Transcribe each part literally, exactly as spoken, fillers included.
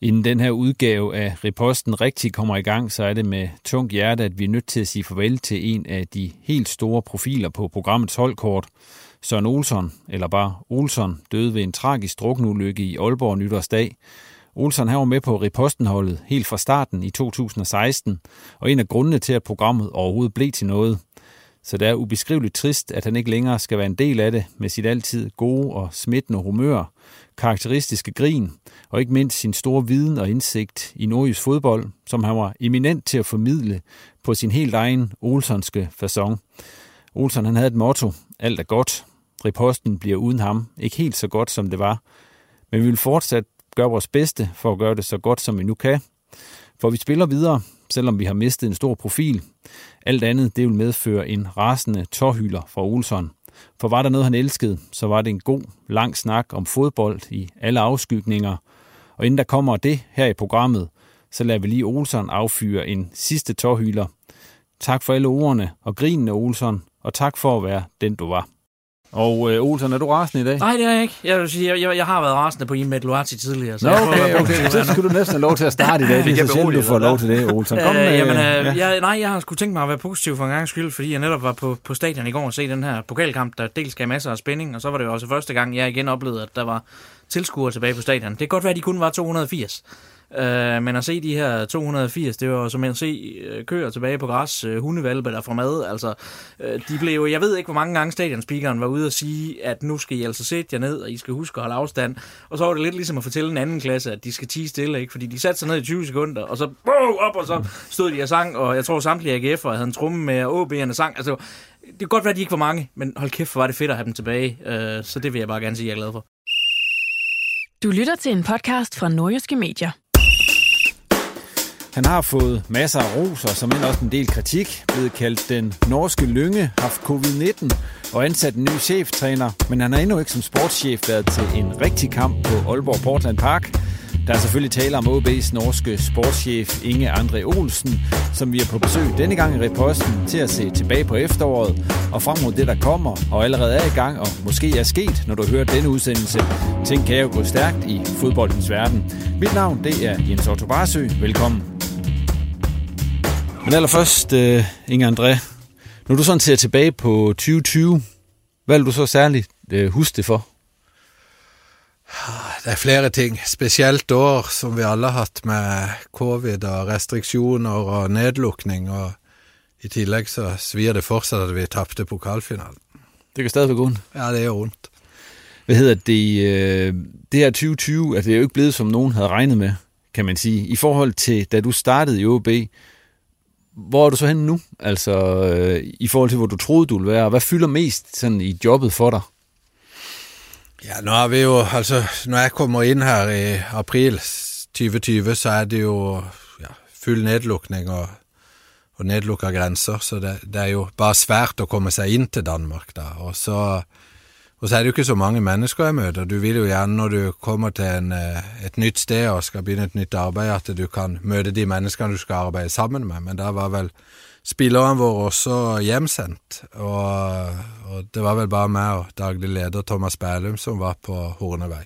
Inden den her udgave af Riposten rigtig kommer i gang, så er det med tungt hjerte, at vi er nødt til at sige farvel til en af de helt store profiler på programmets holdkort. Søren Olsson, eller bare Olsson, døde ved en tragisk drukneulykke i Aalborg nytårsdag. Olsson var med på Ripostenholdet helt fra starten i to tusind og seksten, og en af grundene til, at programmet overhovedet blev til noget. Så det er ubeskriveligt trist, at han ikke længere skal være en del af det med sit altid gode og smittende humør, karakteristiske grin og ikke mindst sin store viden og indsigt i nordjysk fodbold, som han var eminent til at formidle på sin helt egen Olssonske facon. Olsson han havde et motto: alt er godt. Riposten bliver uden ham ikke helt så godt, som det var. Men vi vil fortsat gøre vores bedste for at gøre det så godt, som vi nu kan. For vi spiller videre, selvom vi har mistet en stor profil. Alt andet, det vil medføre en rasende tårhyler fra Olsson. For var der noget, han elskede, så var det en god, lang snak om fodbold i alle afskygninger. Og inden der kommer det her i programmet, så lader vi lige Olsson affyre en sidste tårhyler. Tak for alle ordene og grinene, Olsson, og tak for at være den, du var. Og øh, Olsson, er du rasende i dag? Nej, det er jeg ikke. Jeg vil sige, jeg, jeg, jeg har været rasende på Imed Luati tidligere. Så, nå, okay, okay, okay. Så skulle du næsten have lov til at starte i dag. Det er så sjældent, du får lov til det, Olsson. Kom øh, med, jamen, øh, ja. jeg, nej, jeg har sgu tænkt mig at være positiv for en gang skyld, fordi jeg netop var på, på stadion i går og se den her pokalkamp, der dels gav masser af spænding, og så var det jo også første gang, jeg igen oplevede, at der var tilskuere tilbage på stadion. Det kan godt være, at de kun var to hundrede og firs. Øh, men at se de her to hundrede og firs, det var som at se køer tilbage på græs, hundevalpe der fra mad, altså øh, de blev jo, jeg ved ikke hvor mange gange stadionspeakeren var ude og sige, at nu skal I altså sætte jer ned, og I skal huske at holde afstand, og så var det lidt ligesom at fortælle en anden klasse, at de skal tie stille, ikke? Fordi de satte sig ned i tyve sekunder, og så wow, op, og så stod de og sang, og jeg tror samtlige A G F'ere havde en tromme med, og O B'erne sang, altså det kan godt være, at de ikke var mange, men hold kæft, hvor var det fedt at have dem tilbage, øh, så det vil jeg bare gerne sige, jeg er glad for. Du lytter til en podcast fra Nordjyske Medier. Han har fået masser af roser, som end også en del kritik, blevet kaldt den norske lynge, haft covid nitten og ansat en ny cheftræner, men han har endnu ikke som sportschef været til en rigtig kamp på Aalborg Portland Park. Der er selvfølgelig tale om O B's norske sportschef Inge André Olsen, som vi er på besøg denne gang i Riposten til at se tilbage på efteråret og frem mod det, der kommer og allerede er i gang og måske er sket, når du hører denne udsendelse. Ting kan jo gå stærkt i fodboldens verden. Mit navn, det er Jens Otto Barsø. Velkommen. Men allerførst, uh, Inge André, når du sådan ser tilbage på tyve tyve, hvad vil du så særligt uh, huske det for? Det er flere ting, spesielt år som vi alle har haft med covid og restriktioner og nedlukning, og i tillegg så sviger det fortsat, at vi tabte pokalfinalen. Det kan stadigvæk ondt. Ja, det er ondt. Hvad hedder det? Det her tyve tyve, altså det er jo ikke blevet, som nogen havde regnet med, kan man sige. I forhold til, da du startede i O B, hvor er du så henne nu? Altså i forhold til, hvor du troede, du ville være. Hvad fylder mest sådan i jobbet for dig? Ja, nu er vi jo, altså, når jeg kommer ind her i april tyve tyve, så er det jo ja, fuld nedlukning og, og nedlukket grænser, så det, det er jo bare svært at komme sig ind til Danmark der, og så, og så er det jo ikke så mange mennesker jeg møder. Du vil jo gerne, når du kommer til en, et nyt sted og skal begynde et nyt arbejde, at du kan møde de mennesker, du skal arbejde sammen med, men der var vel spilleren var også hjemsendt, og, og det var vel bare meg og daglig leder Thomas Berlum som var på Hornevei.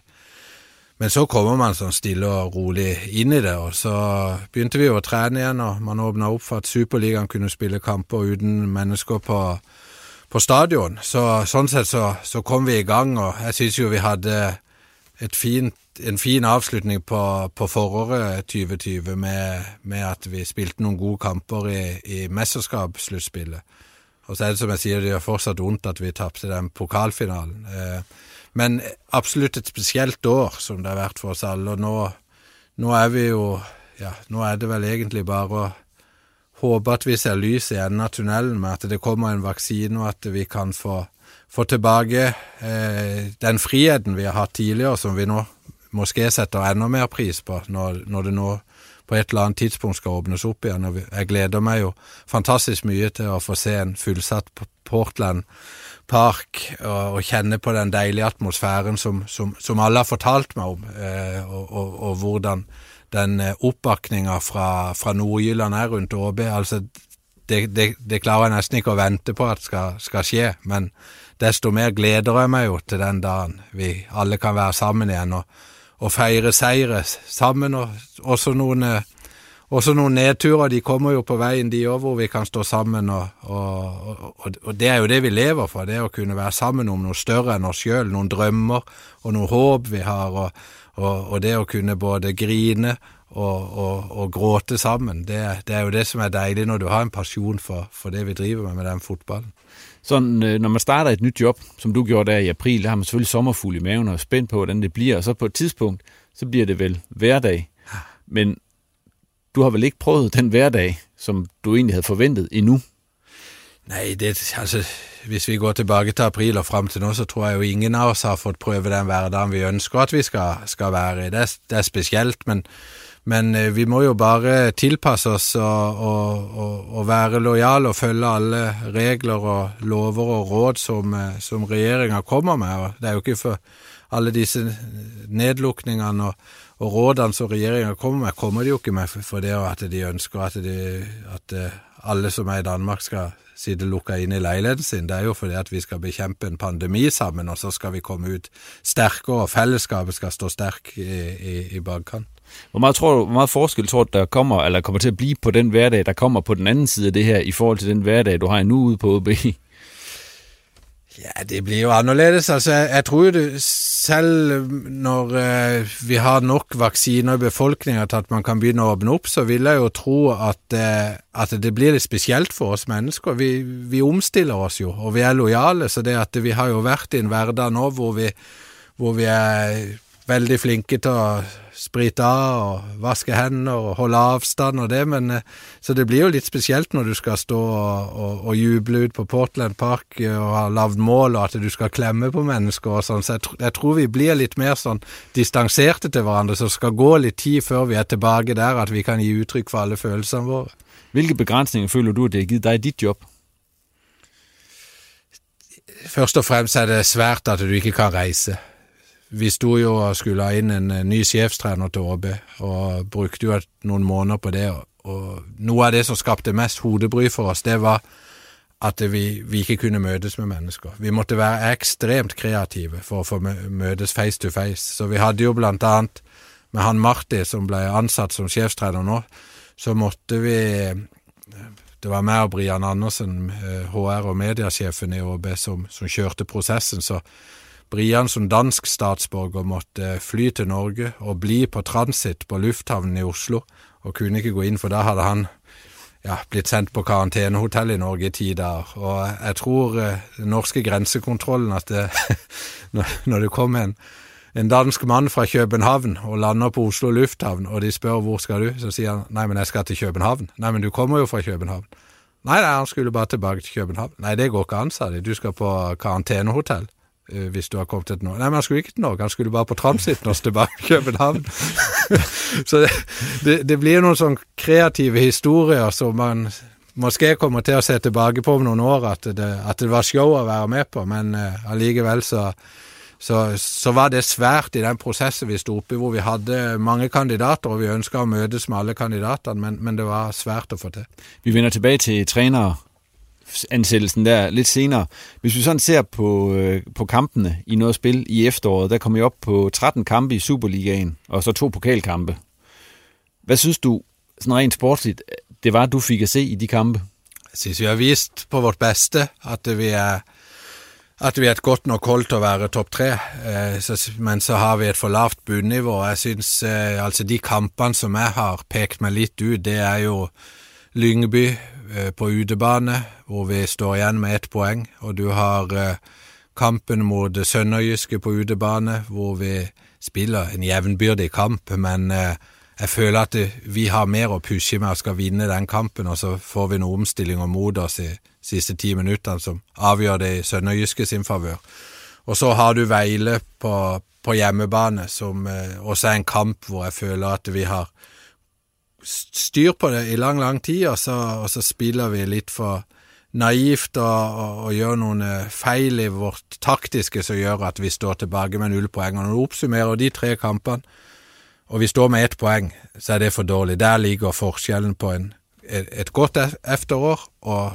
Men så kommer man sånn stille og rolig inn i det, og så begynte vi å trene igjen, og man åpna opp for at Superligaen kunne spille kamper uten mennesker på, på stadion. Så sånn sett så, så kom vi i gang, og jeg synes jo vi hadde et fint, en fin avslutning på, på foråret tyve tyve med, med at vi spilte noen gode kamper i, i mesterskapsluttspillet. Og så er det som jeg sier, det gjør fortsatt vondt at vi tapte den pokalfinalen. Eh, Men absolutt et spesielt år som det har vært for oss alle, og nå, nå er vi jo, ja, nå er det vel egentlig bare å håpe at vi ser lys i enden av tunnelen, med at det kommer en vaksine, og at vi kan få, få tilbake eh, den friheten vi har hatt tidligere, som vi nå måske setter enda mer pris på, når, når det nå på et eller annet tidspunkt skal åpnes opp igjen. Og jeg gleder meg jo fantastisk mye til å få se en fullsatt Portland Park og, og kjenne på den deilige atmosfæren som, som, som alle har fortalt meg om, eh, og, og, og hvordan den oppbakninga fra, fra Nord-Jylland er rundt Åbe. Altså, det, det, det klarer jeg nesten ikke å vente på at skal, skal skje, men desto mer gleder jeg meg jo til den dagen vi alle kan være sammen igjen og, og feire seire sammen, og også noen, også noen nedturer, de kommer jo på veien de også, hvor vi kan stå sammen, og, og, og, og det er jo det vi lever for, det å kunne være sammen om noe større enn oss selv, noen drømmer og noen håp vi har, og, og, og det å kunne både grine og, og, og gråte sammen, det, det er jo det som er deilig når du har en passion for, for det vi driver med, med den fotballen. Sådan, når man starter et nyt job, som du gjorde der i april, der har man selvfølgelig sommerfugl i maven og er spændt på, hvordan det bliver, og så på et tidspunkt, så bliver det vel hverdag, men du har vel ikke prøvet den hverdag, som du egentlig havde forventet endnu? Nej, det, altså, hvis vi går tilbage til april og frem til nu, så tror jeg jo ingen af os har fået prøve den hverdagen, vi ønsker at vi skal, skal være i. Det er, det er specielt, men, men vi må jo bare tilpasse os og, og, og, og være lojale og følge alle regler og lover og råd, som, som regeringer kommer med. Og det er jo ikke for alle disse nedlukningerne og Og rådene som regjeringen kommer med, kommer de jo ikke med for det, og at de ønsker at, de, at alle som er i Danmark skal sitte lukket inn i leiligheten sin. Det er jo fordi at vi skal bekjempe en pandemi sammen, og så skal vi komme ut sterkere, og fellesskapet skal stå sterk i, i, i bagkant. Hvor meget, tror du, hvor meget forskel tror du, der kommer, eller kommer til at blive på den hverdag, der kommer på den anden side af det her, i forhold til den hverdag, du har endnu ude på O B? Ja, det bliver jo anderledes. Altså, jeg tror det selv, når eh, vi har nok vaksiner i befolkningen til at man kan begynne å åpne opp, så vil jeg jo tro at, eh, at det blir litt spesielt for oss mennesker. Vi, vi omstiller oss jo, og vi er lojale, så det at vi har jo vært i en hverdag nå hvor vi, hvor vi er veldig flinke til å sprite av og vaske hender og holde avstand og det, men så det blir jo litt spesielt når du skal stå og, og, og juble ut på Portland Park og ha lavt mål, og at du skal klemme på mennesker og sånn, så jeg, jeg tror vi blir litt mer sånn distanserte til hverandre, så skal gå litt tid før vi er tilbage der, at vi kan gi uttrykk for alle følelsene våre. Hvilke begrensninger føler du at det har givet deg i ditt jobb? Først og fremst er det svært at du ikke kan reise. Vi stod jo og skulle ha inn en ny sjefstrener til Åbe, og brukte jo noen måneder på det, og noe av det som skapte mest hodebry for oss, det var at vi, vi ikke kunne møtes med mennesker. Vi måtte være ekstremt kreative for å få møtes face to face, så vi hadde jo blant annet med han Marti, som ble ansatt som sjefstrener nå, så måtte vi, det var meg og Brian Andersen, H R og mediasjefen i Åbe, som, som kjørte prosessen, så Brian som dansk statsborger måtte fly til Norge og bli på transit på lufthavnen i Oslo, og kunne ikke gå inn, for da hadde han ja, blitt sendt på karantenehotell i Norge i ti dager. Og jeg tror eh, den norske grensekontrollen, at det, når det kom en, en dansk mann fra København og lander på Oslo lufthavn, og de spør hvor skal du, så sier han, nei, men jeg skal til København. Nei, men du kommer jo fra København. Nei, nei, han skulle bare tilbake til København. Nei, det går ikke an, sa de, du skal på karantenehotell. Hvis du har kommet til Norge. Nei, men han skulle ikke til Norge, han skulle bare på transit når han tilbake i København. Så det, det, det blir noen sånn kreative historier som man måske kommer til å se tilbake på om noen år, at det, at det var show å være med på, men uh, allikevel så, så, så var det svært i den prosessen vi stod oppe, hvor vi hadde mange kandidater, og vi ønsket å møtes med alle kandidaterne, men, men det var svært å få til. Vi vender tilbage til trænere. ansættelsen der lidt senere. Hvis vi sådan ser på, øh, på kampene i noget spil i efteråret, der kom jeg op på tretten kampe i Superligaen, og så to pokalkampe. Hvad synes du, sådan rent sportsligt, det var, du fik at se i de kampe? Jeg synes, vi har vist på vårt bedste, at vi er, at vi er et godt nok hold til at være top tre, men så har vi et for lavt bundniveau. Jeg synes, altså de kampene, som jeg har pekt mig lidt ud, det er jo Lyngby på udebane, hvor vi står igen med et poeng, og du har kampen mod Sønderjyske på udebane, hvor vi spiller en jævnbyrdig kamp, men jeg føler, at vi har mere at pushe med og skal vinde den kampen, og så får vi en omstilling og mod os i sidste ti minutter, som afgør det i Sønderjyske sin favør. Og så har du Vejle på, på hjemmebane, som også er en kamp, hvor jeg føler, at vi har styr på det i lang, lang tid, og så, og så spiller vi lidt for naivt og, og, og gør nogle fejl i vårt taktiske, som gør, at vi står tilbage med nul poeng. Og når du opsummerer de tre kampene, og vi står med et poeng, så er det for dårligt. Der ligger forskellen på en, et, et godt efterår, og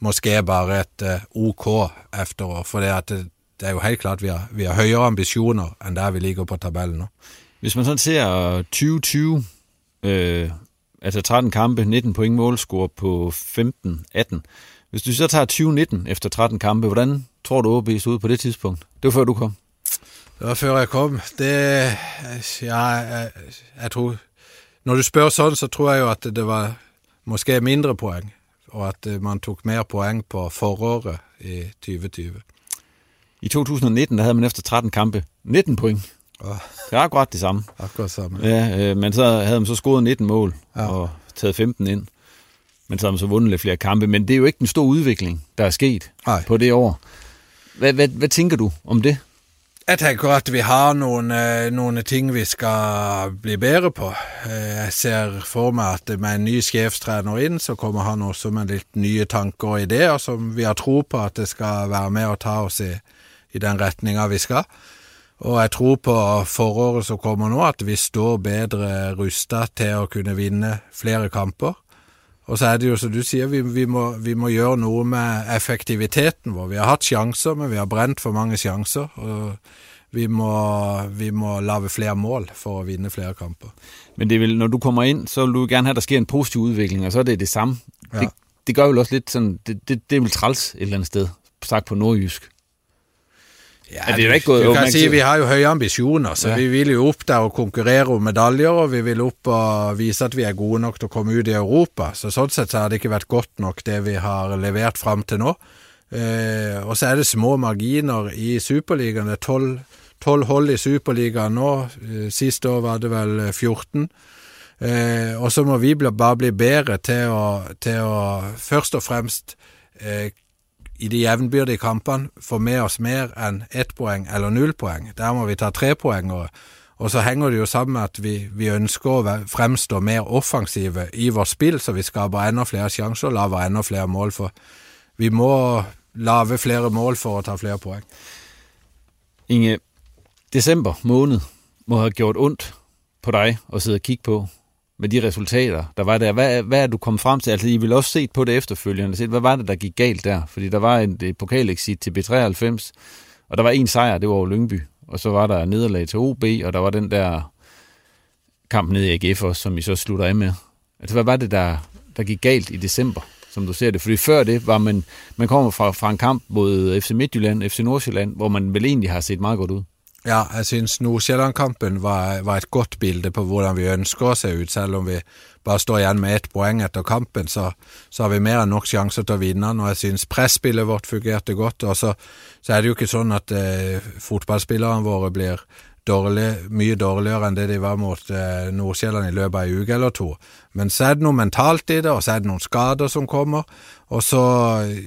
måske bare et uh, OK efterår, for det er, det, det er jo helt klart, at vi har, vi har højere ambitioner, end der vi ligger på tabellen nu. Hvis man sådan ser tyve tyve, øh, altså tretten kampe, nitten point målscore på femten atten. Hvis du så tager tyve nitten efter tretten kampe, hvordan tror du, O B stod ud på det tidspunkt? Det var før du kom. Det var før jeg kom. Det, ja, jeg, jeg tror, når du spørger sådan, så tror jeg jo, at det var måske mindre poeng, og at man tog mere poeng på foråret i tyve tyve. I to tusind nitten, der havde man efter tretten kampe nitten point. Ja. Det er akkurat det samme. Akkurat samme. Ja, øh, men så havde man så scoret nitten mål, ja, og taget femten ind. Men så havde man så vundet lidt flere kampe. Men det er jo ikke en stor udvikling, der er sket, nej, på det år. Hvad, hvad, hvad tænker du om det? Jeg tænker, at vi har nogle, nogle ting, vi skal blive bedre på. Jeg ser for mig, at med en ny chefstræner ind, så kommer han også med lidt nye tanker og idéer, som vi har tro på, at det skal være med at tage os i, i den retning, vi skal. Og jeg tror på foråret, så kommer nu, at vi står bedre rustet til at kunne vinde flere kamper. Og så er det jo, som du siger, vi, vi, må, vi må gøre noget med effektiviteten, hvor vi har haft chancer, men vi har brændt for mange chancer, og vi må, vi må lave flere mål for at vinde flere kamper. Men det er vel, når du kommer ind, så vil du gerne have, at der sker en positiv udvikling, og så er det det samme. Ja. Det, det gør jo også lidt sådan, det, det, det er vel træls et eller andet sted, sagt på nordjysk. Ja, det er jo ikke gået, du kan sige, at vi har jo høje ambitioner, så ja, vi vil jo op der og konkurrere om medaljer, og vi vil op og vise, at vi er gode nok til at komme ud i Europa. Så sådan set så har det ikke været godt nok, det vi har leveret frem til nu. Eh, og så er det små marginer i Superligaen. tolv, tolv hold i Superligaen nu. Sidste år var det vel fjorten. Eh, og så må vi bare blive bedre til at, til at først og fremmest eh, i de jævnbyrdige kampene får med os mere end et poeng eller nul poeng. Der må vi tage tre poeng, og, og så hænger det jo sammen med, at vi, vi ønsker at fremstå mere offensive i vores spil, så vi skaber endnu flere chancer og laver endnu flere mål, for vi må lave flere mål for at tage flere poeng. Inge, december måned må have gjort ondt på dig at sidde og kigge på med de resultater, der var der. Hvad, hvad er du kommet frem til? Altså, I ville også set på det efterfølgende. Hvad var det, der gik galt der? Fordi der var en pokalexit til B treoghalvfems, og der var en sejr, det var over Lyngby. Og så var der nederlag til O B, og der var den der kamp nede i A G F også, som I så slutter af med. Altså, hvad var det, der, der gik galt i december, som du ser det? Fordi før det var man, man kommer fra, fra en kamp mod F C Midtjylland, F C Nordsjælland, hvor man vel egentlig har set meget godt ud. Ja, jeg synes Nordsjælland-kampen var, var et godt bilde på, hvordan vi ønsker at se ud. Selvom vi bare står igen med et poeng efter kampen, så, så har vi mere end nok chancer til at vinde. Og jeg synes presspillet vårt fungerede godt. Og så, så er det jo ikke sådan, at eh, fotballspillerne våre bliver dårlig, mye dårligere end det de var mot eh, Nordsjælland i løbet af en uge eller to. Men så er det noget mentalt i det, og så er det nogle skader som kommer. Og så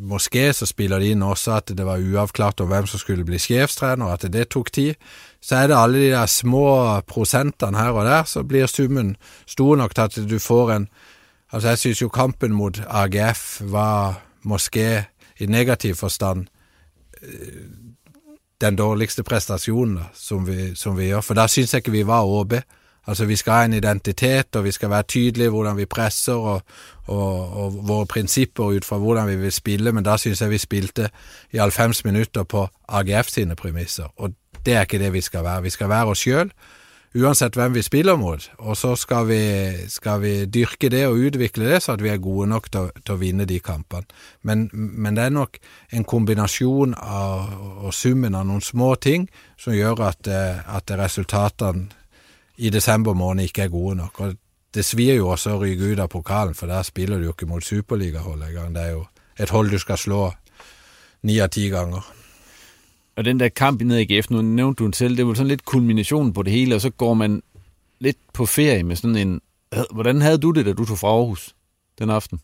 måske så spiller det ind også, at det var uavklart om hvem som skulle blive chefstræner, og at det tog tid. Så er det alle de der små procenterne her og der, så bliver summen stor nok til at du får en... Altså jeg synes jo kampen mod A G F var måske i negativ forstand den dårligste præstationen som vi, som vi gjør, for der synes jeg ikke vi var O B. Altså vi skal ha en identitet, og vi skal være tydelige hvordan vi presser, og, og, og våre principper ut fra hvordan vi vil spille, men da synes jeg vi spilte i halvfems minutter på A G F sine premisser, og det er ikke det vi skal være. Vi skal være oss selv, uansett hvem vi spiller mot, og så skal vi, skal vi dyrke det og udvikle det, så at vi er gode nok til, til at vinde de kampene. Men, men det er nok en kombination av, og summen av nogle små ting, som gør at, at resultaterne i december måned ikke er gode nok. Og det sviger jo også at ryge ud af pokalen, for der spiller du jo ikke mot Superliga-hold i gang. Det er jo et hold, du skal slå ni av ti ganger. Og den der kamp ned i G F, nu nævnte du den selv, det var sådan lidt kulminationen på det hele, og så går man lidt på ferie med sådan en... Hvordan havde du det, da du tog fra Aarhus den aften?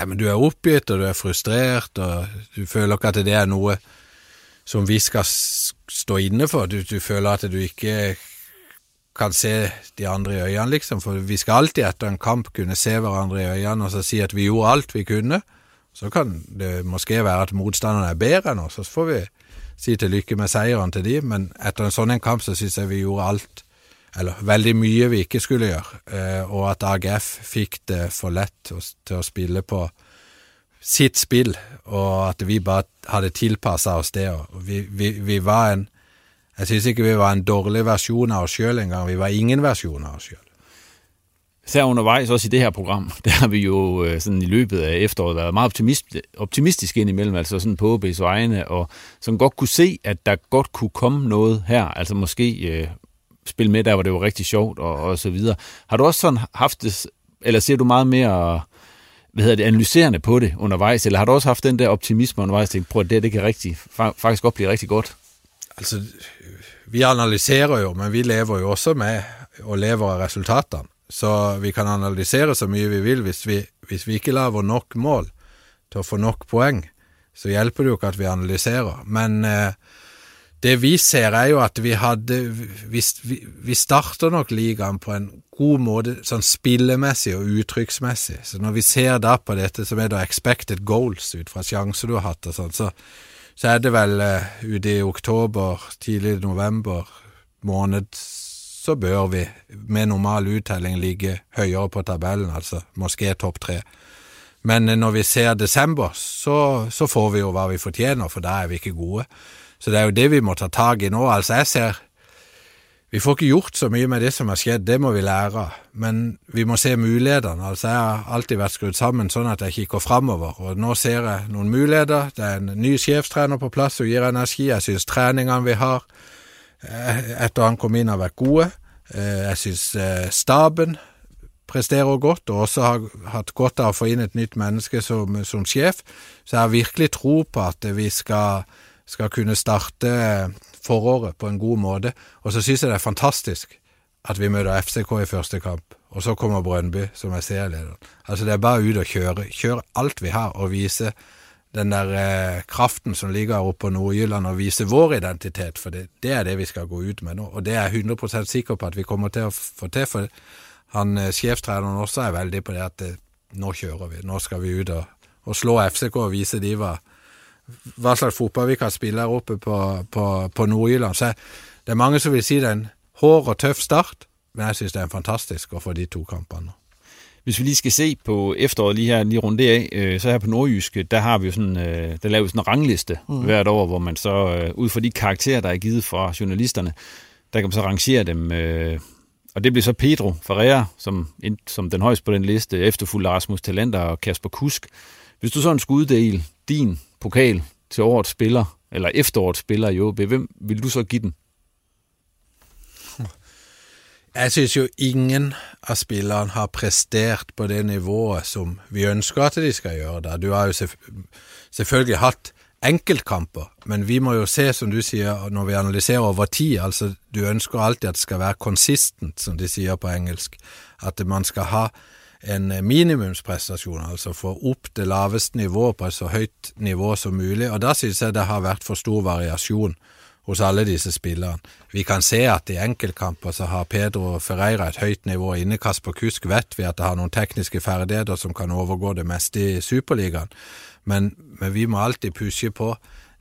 Ja, men du er opgivet, og du er frustreret, og du føler ikke, at det er noget, som vi skal stå inde for. Du, du føler, at du ikke kan se de andre i øjnene, liksom. For vi skal alltid efter en kamp kunne se hverandre i øjnene, og så sige, at vi gjorde alt, vi kunne. Så kan det måske være, at modstanderne er bedre end os, så får vi sige til lykke med sejren til dem, men efter en sådan en kamp, så synes jeg, vi gjorde alt, eller veldig mye vi ikke skulle gjøre, og at A G F fik det for lett til at spille på sitt spill, og at vi bare havde tilpasset oss det. Vi, vi, vi var en, jeg synes ikke, vi var en dårlig version av oss selv engang, vi var ingen version av oss selv. Så undervejs også i det her program, der har vi jo sådan i løbet af efteråret været meget optimistiske indimellem, altså sådan på O B's vegne, og sådan godt kunne se, at der godt kunne komme noget her, altså måske øh, spille med der, hvor det var rigtig sjovt, og, og så videre. Har du også sådan haft det, eller ser du meget mere hvad hedder det, analyserende på det undervejs, eller har du også haft den der optimisme undervejs, tænkt, prøv at det, det kan rigtig, faktisk godt blive rigtig godt? Altså, vi analyserer jo, men vi lever jo også med, og lever af resultaterne. Så vi kan analysere så mye vi vil, hvis vi, hvis vi ikke laver nok mål til å få nok poeng, så hjelper det jo ikke at vi analyserer. Men eh, det vi ser er jo at vi hadde, vi, vi starter nok ligaen på en god måte, sånn spillemessig og uttrykksmessig. Så når vi ser da på dette, som er da expected goals ut fra sjanser du har hatt, og sånt, så, så er det vel eh, ute i oktober, tidlig november måned, så bør vi med normal uttelling ligge høyere på tabellen, altså måske topp tre. Men når vi ser december, så, så får vi jo hva vi fortjener, for der er vi ikke gode. Så det er jo det vi må ta tag i nå. Altså jeg ser, vi får ikke gjort så mye med det som har skjedd, det må vi lære. Men vi må se mulighetene. Altså jeg har alltid vært skrudd sammen sånn at jeg kikker fremover, og nå ser jeg noen muligheter. Det er en ny sjefstrener på plass og gir energi. Jeg synes treningene vi har, etter han kom inn har vært gode. Jeg synes staben presterer godt, og også har hatt godt av å få inn et nytt menneske som, som sjef, så jeg har virkelig tro på at vi skal, skal kunne starte foråret på en god måte. Og så synes jeg det er fantastisk at vi møter F C K i første kamp, og så kommer Brøndby som er serielederen. Altså det er bare ut og kjøre, kjøre alt vi har, og vise den der eh, kraften som ligger oppe på Nordjylland og viser vår identitet, for det, det er det vi skal gå ut med nå, og det er jeg hundre procent sikker på at vi kommer til å få til, for han, eh, sjefstreneren også er veldig på det at eh, nå kjører vi, nå skal vi ut og, og slå F C K og vise de hva, hva slags fotball vi kan spille her oppe på, på, på Nordjylland. Så det er mange som vil si det er en hård og tøff start, men jeg synes det er en fantastisk å få de to kampene. Hvis vi lige skal se på efteråret lige her, lige rundt det af, øh, så her på Nordjyske, der har vi jo sådan, øh, der laver vi sådan en rangliste mm. hvert år, hvor man så, øh, ud fra de karakterer, der er givet fra journalisterne, der kan man så rangere dem, øh, og det bliver så Pedro Ferreira, som, som den højst på den liste, efterfulgt Rasmus Talander og Kasper Kusk. Hvis du sådan skulle uddele din pokal til årets spiller, eller efterårets spiller i O B, hvem vil du så give den? Jeg synes jo ingen av spillerne har prestert på det nivået som vi ønsker at de skal gjøre der. Du har jo selvfølgelig hatt enkeltkamper, men vi må jo se, som du sier, når vi analyserer over tid, altså du ønsker alltid at det skal være consistent, som de sier på engelsk, at man skal ha en minimumsprestasjon, altså få opp det laveste nivået på et så høyt nivå som mulig, og da synes jeg det har vært for stor variasjon hos alle disse spillerne. Vi kan se at i enkeltkamper så har Pedro Ferreira et høyt nivå inne. Kasper Kusk vet vi at det har noen tekniske ferdigheter som kan overgå det meste i Superligaen. Men, men vi må alltid pushe på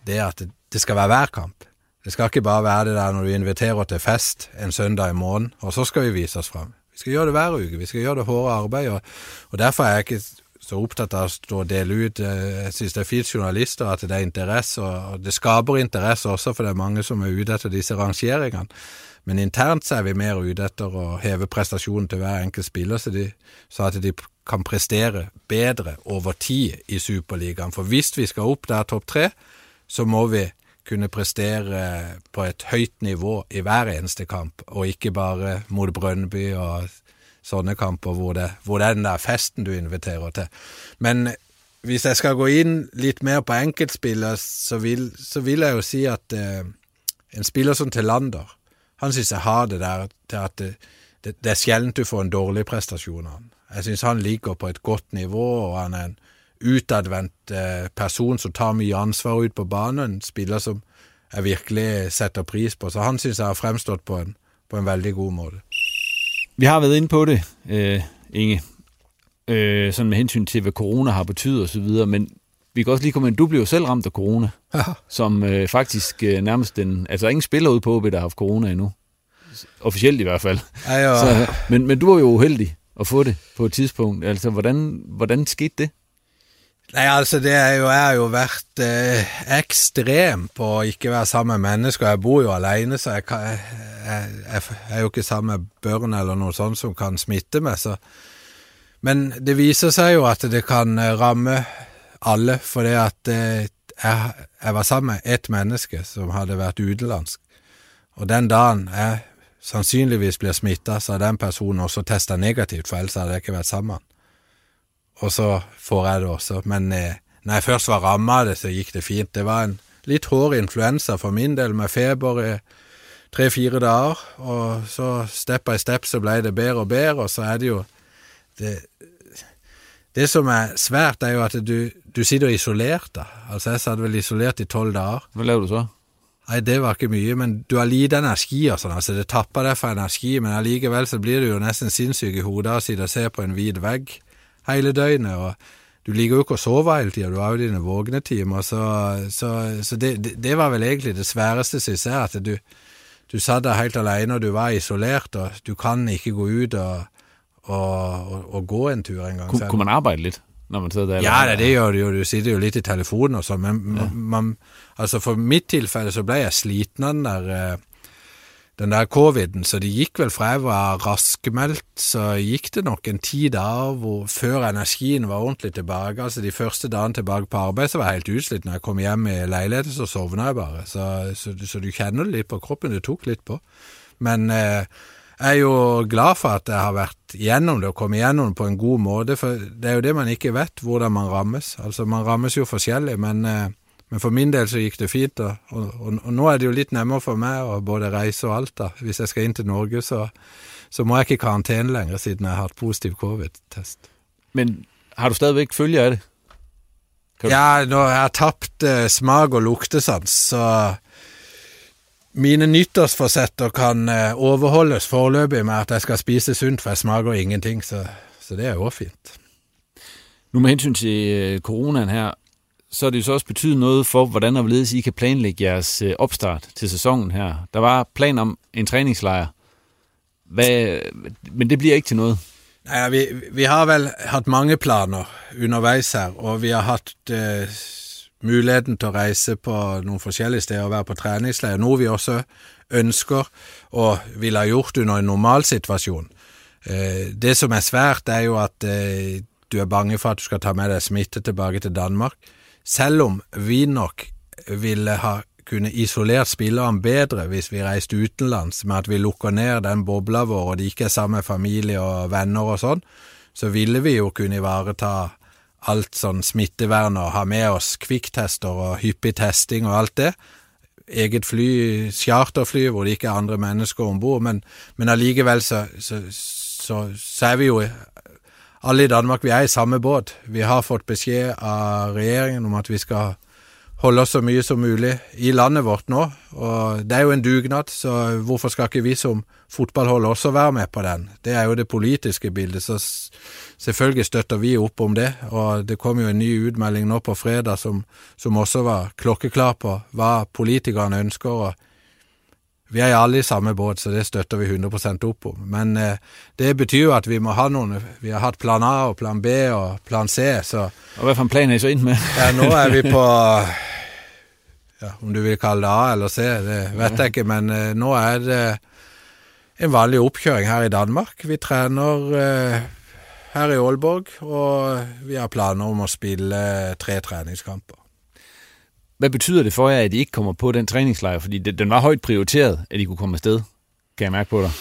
det at det skal være hver kamp. Det skal ikke bare være det der, når vi inviterer til fest en søndag i morgen, og så skal vi vise os frem. Vi skal gøre det hver uge, vi skal gøre det hårde arbejde, og, og derfor er jeg ikke så optaget af at stå og dele ud. Jeg synes, det er fint journalister, at det er interesse, og det skaber interesse også, for det er mange, som er ude efter disse rangeringerne. Men internt så er vi mere ude efter at hæve præstationen til hver enkelt spiller, så, de, så at de kan præstere bedre over tid i Superligaen. For hvis vi skal op der top tre, så må vi kunne præstere på et højt niveau i hver eneste kamp, og ikke bare mod Brøndby og sådanne kamper, hvor det, hvor det er den der festen, du inviterer til. Men hvis jeg skal gå ind lidt mere på enkeltspillere, så vil, så vil jeg jo sige, at uh, en spiller som Thelander, han synes, jeg har det der, det, at det, det er sjældent, du får en dårlig præstation. Jeg synes, han ligger på et godt niveau, og han er en utadvendt person, som tager mye ansvar ud på banen, en spiller, som jeg virkelig sætter pris på. Så han synes, jeg har fremstået på en, på en veldig god måde. Vi har været inde på det, øh, Inge, øh, sådan med hensyn til, hvad corona har betydet osv., men vi kan også lige komme ind, du blev jo selv ramt af corona, som øh, faktisk øh, nærmest den... Altså, ingen spiller ude på O B, der har haft corona endnu. Officielt i hvert fald. Ej, jo. Så, men, men du var jo uheldig at få det på et tidspunkt. Altså, hvordan, hvordan skete det? Nej, altså, det er jo, jeg har jo været øh, ekstrem på at ikke være sammen med mennesker. Jeg bor jo alene, så jeg, kan, jeg, jeg, jeg er jo ikke sammen med børn eller noget sånt, som kan smitte mig. Så. Men det viser sig jo, at det kan ramme alle, fordi at eh, jeg, jeg var sammen med et menneske, som havde været udenlandsk. Og den dagen jeg sandsynligvis bliver smittet, så er den person også testet negativt, for ellers havde jeg ikke været sammen. Og så får jeg det også. Men eh, når jeg først var rammet, så gik det fint. Det var en lidt hård influenza for min del, med feber i tre-fire dage, og så step by step, så blev det bedre og bedre, og så er det jo... Det, det som er svært, er jo, at du, du sidder isolert da. Altså, jeg sad vel isolert i tolv dage. Hvad lavede du så? Nej, det var ikke mye, men du har lige energi og sådan, altså det tapper dig for energi, men alligevel så bliver du jo næsten sindssyg i hodet og sidder og ser på en hvid væg hele døgnet, og du ligger jo ikke og sover hele tiden, du har jo dine vågne timer, så, så, så det, det, det var vel egentlig det sværeste, synes jeg, at du, du sad der helt alene, og du var isolert, og du kan ikke gå ud og Og, og, og gå en tur en gang. Kun, kunne man arbejde lidt, når man sidder der? Ja, det gjør det jo. Du sidder jo lidt i telefonen og så, men ja. man, altså for mit tilfælde, så blev jeg sliten den der, den der coviden, så det gik vel fra, jeg var raskmeldt, så gik det nok en ti dage, hvor før energien var ordentligt tilbage. Altså de første dagen tilbage på arbejde, så var jeg helt udslitt. Når jeg kom hjem i lejligheden, så sovnede jeg bare. Så, så, så du kender det lidt på kroppen, det tog lidt på. Men... Eh, Jeg er jo glad for, at jeg har været igennem det, og kommet igennem på en god måde, for det er jo det, man ikke ved, hvordan man rammes. Altså, man rammes jo forskelligt, men, men for min del så gik det fint, og, og, og nu er det jo lidt nemmere for mig at både rejse og alt. Da. Hvis jeg skal ind til Norge, så, så må jeg ikke i karantæne længere, siden jeg har haft positiv covid-test. Men har du stadigvæk følger af det? Kan du... Ja, når jeg har tabt uh, smag og lugtesans, så... Mine nyttårsforsetter kan uh, overholdes forløbig med, at jeg skal spise sundt, for jeg smager ingenting, så, så det er jo fint. Nu med hensyn til uh, coronaen her, så er det jo så også betydet noget for, hvordan og hvorledes I kan planlægge jeres uh, opstart til sæsonen her. Der var plan om en træningslejr, Hvad, men det bliver ikke til noget. Ja, vi, vi har vel haft mange planer undervejs her, og vi har haft... Uh, muligheten til at rejse på nogle forskellige steder og være på træningsleir, noget vi også ønsker og vil have gjort under en normal situation. Det som er svært er jo, at du er bange for, at du skal tage med dig smitte tilbage til Danmark. Selvom vi nok ville have kunne isolere spilleren bedre, hvis vi rejste utenlands, med at vi lukker ned den bobla vår, og det ikke er samme familie og venner og sådan, så ville vi jo kunne ivareta alt sånn smittevern og ha med oss kvikktester og hyppig testing og alt det. Eget fly, charterfly, hvor det ikke er andre mennesker ombord, men, men allikevel så, så, så, så er vi jo alle i Danmark, vi er i samme båt. Vi har fått beskjed av regjeringen om at vi skal holde oss så mye som mulig i landet vårt nå, og det er jo en dugnad, så hvorfor skal ikke vi som fotballhold også være med på den? Det er jo det politiske bildet, så selvfølgelig støtter vi opp om det, og det kom jo en ny utmelding nå på fredag, som, som også var klokkeklar på hva politikerne ønsker, og Vi er alle i samme båt, så det støtter vi hundre procent opp om. Men eh, det betyr jo at vi må ha noen. Vi har hatt plan A og plan B og plan C. Så, og hva for en plan er I så inn med? Ja, nå er vi på, ja, om du vil kalle det A eller C, det vet jeg ikke. Men eh, nå er det en vanlig oppkjøring her i Danmark. Vi trener eh, her i Aalborg, og vi har planer om å spille tre treningskamper. Hvad betyder det for jer, at I ikke kommer på den træningslejr? Fordi det, den var højt prioriteret, at I kunne komme afsted. Kan jeg mærke på dig?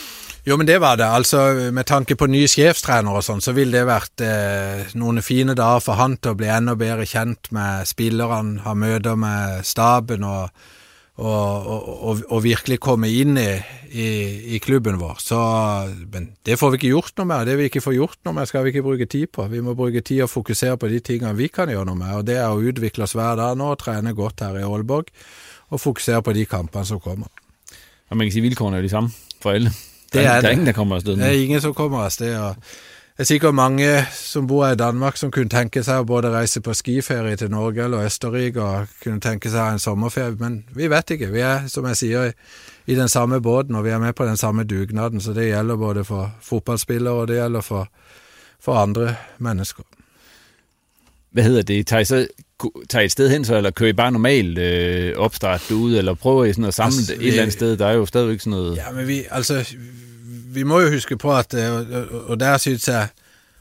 Jo, men det var det. Altså, med tanke på nye chefstrænere og sådan, så ville det været eh, nogle fine dage for han til at blive endnu bedre kendt med spillerne, have møder med staben og, og, og, og, og virkelig komme ind i, i, i klubben vår. Så, men det får vi ikke gjort noget med. Det vi ikke får gjort noget med, skal vi ikke bruge tid på. Vi må bruge tid og fokusere på de ting, vi kan gøre noget med, og det er at udvikle os hver dag og træne godt her i Aalborg, og fokusere på de kamper, som kommer. Og man kan sige, vilkårene er de samme for alle. Det er, der er ingen, der kommer afsted. Det er ingen, som kommer afsted, og det er sikkert mange, som bor i Danmark, som kunne tænke sig at både rejse på skiferie til Norge eller Østerrike og kunne tænke sig en sommerferie, men vi ved ikke. Vi er, som jeg siger, i den samme båden, og vi er med på den samme dugnaden, så det gælder både for fodboldspillere og det gælder for, for andre mennesker. Hvad hedder det? Tager I, så, tager I et sted hen, så, eller kører I bare normalt øh, opstart derude, eller prøver I sådan at samle altså, et vi, eller andet sted? Der er jo stadigvæk sådan noget... Ja, men vi... altså vi må jo huske på at, og der synes jeg,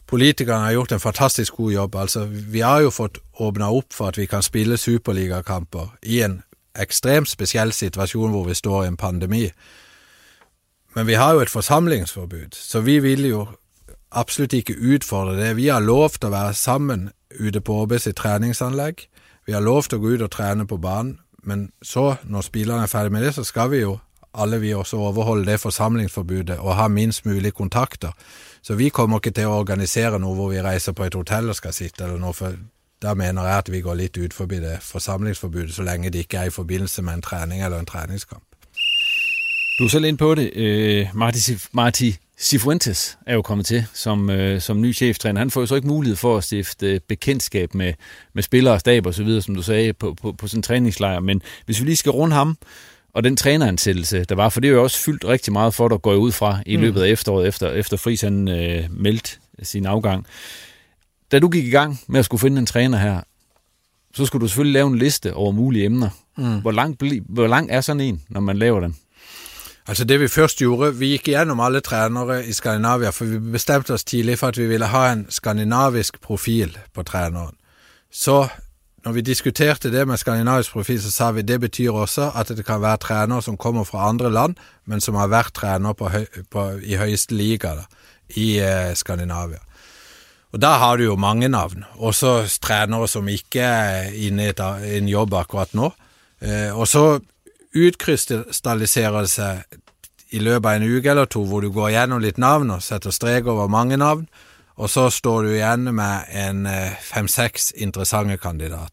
politikerne har gjort en fantastisk god jobb. Altså, vi har jo fått åbnet op for, at vi kan spille Superliga-kamper i en ekstremt speciel situation, hvor vi står i en pandemi. Men vi har jo et forsamlingsforbud, så vi vil jo absolut ikke udfordre det. Vi har lovt at være sammen ude på A B's i træningsanlæg. Vi har lovt at gå ud og træne på banen, men så, når spillerne er færdige med det, så skal vi jo alle vi også overholde det forsamlingsforbudet og har minst mulige kontakter. Så vi kommer ikke til at organisere noget, hvor vi rejser på et hotel og skal sitte eller noget, for der mener jeg, at vi går lidt ud forbi det forsamlingsforbudet, så længe det ikke er i forbindelse med en træning eller en træningskamp. Du er selv ind på det. Øh, Marti, Marti Cifuentes er jo kommet til som, øh, som ny cheftræner. Han får jo så ikke mulighed for at stifte bekendtskab med, med spillere og stab og så videre, som du sagde, på, på, på sådan en træningslejr. Men hvis vi lige skal runde ham, og den træneransættelse, der var, for det er jo også fyldt rigtig meget for, at gå ud fra i løbet af efteråret, efter, efter Friis han øh, meldte sin afgang. Da du gik i gang med at skulle finde en træner her, så skulle du selvfølgelig lave en liste over mulige emner. Mm. Hvor langt hvor lang er sådan en, når man laver den? Altså det vi først gjorde, vi gik igennem alle trænere i Skandinavia, for vi bestemte os tidligt for, at vi ville have en skandinavisk profil på træneren. Så når vi diskuterede det med skandinavisk profil, så sa vi, det betyder også, at det kan være trænere, som kommer fra andre land, men som har været trænere på hø- på, i højeste liga da, i eh, Skandinavia. Og der har du jo mange navn. Også trænere, som ikke er inne i et, en jobb akkurat nu. Eh, og så udkrystalliserer det sig i løbet af en uge eller to, hvor du går igennem lidt navn og sætter streg over mange navn, og så står du igen med en fem-seks interessante kandidater.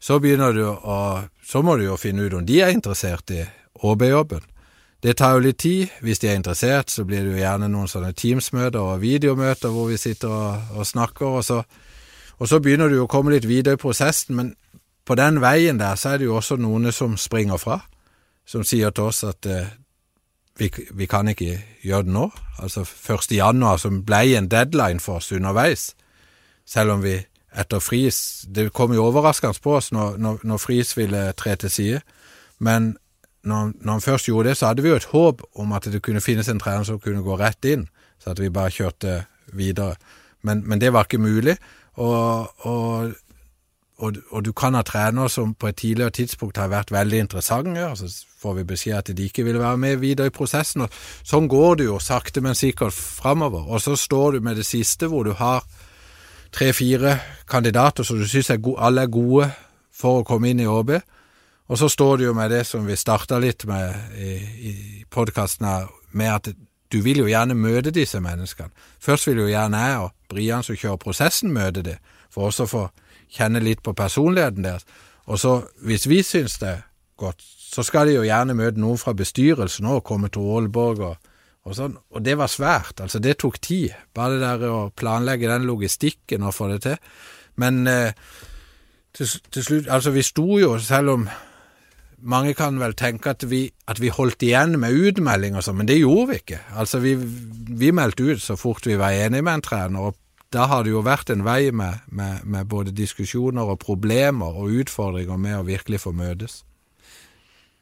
Så begynder du at, så må du jo finde ud om de er interesseret i A B-jobben. Det tager jo lidt tid. Hvis de er interesseret, så bliver det jo gerne nogle sådanne teamsmøder og videomøder, hvor vi sitter og, og snakker, og så, og så begynder du at komme lidt videre i processen, men på den vejen der, så er det jo også nogle, som springer fra, som siger til os, at uh, Vi, vi kan ikke gøre det nu. Altså første januar, som blev en deadline for os undervejs. Selvom vi efter Friis, det kom jo overraskende på os, når, når, når Friis ville træde til side. Men når, når han først gjorde det, så havde vi jo et håb om, at det kunne findes en træner, som kunne gå ret ind, så at vi bare kørte videre. Men, men det var ikke muligt. Og, og Og, og du kan ha trænere, som på et tidligere tidspunkt har været veldig interessante, og så får vi besked at de ikke vil være med videre i processen, og så går du jo sakte, men sikkert fremover, og så står du med det sidste, hvor du har tre-fire kandidater, så du synes, at alle er gode for at komme ind i A B, og så står du jo med det, som vi startede lidt med i, i podcasten her, med at du vil jo gerne møde disse mennesker. Først vil du gerne have, og Brian, som kører processen, møde det, for også for kende lidt på personligheden deres. Og så, hvis vi synes det godt, så skal de jo gerne møde nogen fra bestyrelsen og komme til Aalborg og, og sådan. Og det var svært. Altså, det tog tid. Bare det der at planlægge den logistikken og få det til. Men eh, til, til slut, altså vi stod jo, selvom mange kan vel tænke, at vi, at vi holdt igen med udmeldinger, så, men det gjorde vi ikke. Altså, vi, vi meldte ud så fort vi var enige med en træner, og der har det jo været en vej med, med, med både diskussioner og problemer og udfordringer med at virkelig få mødes.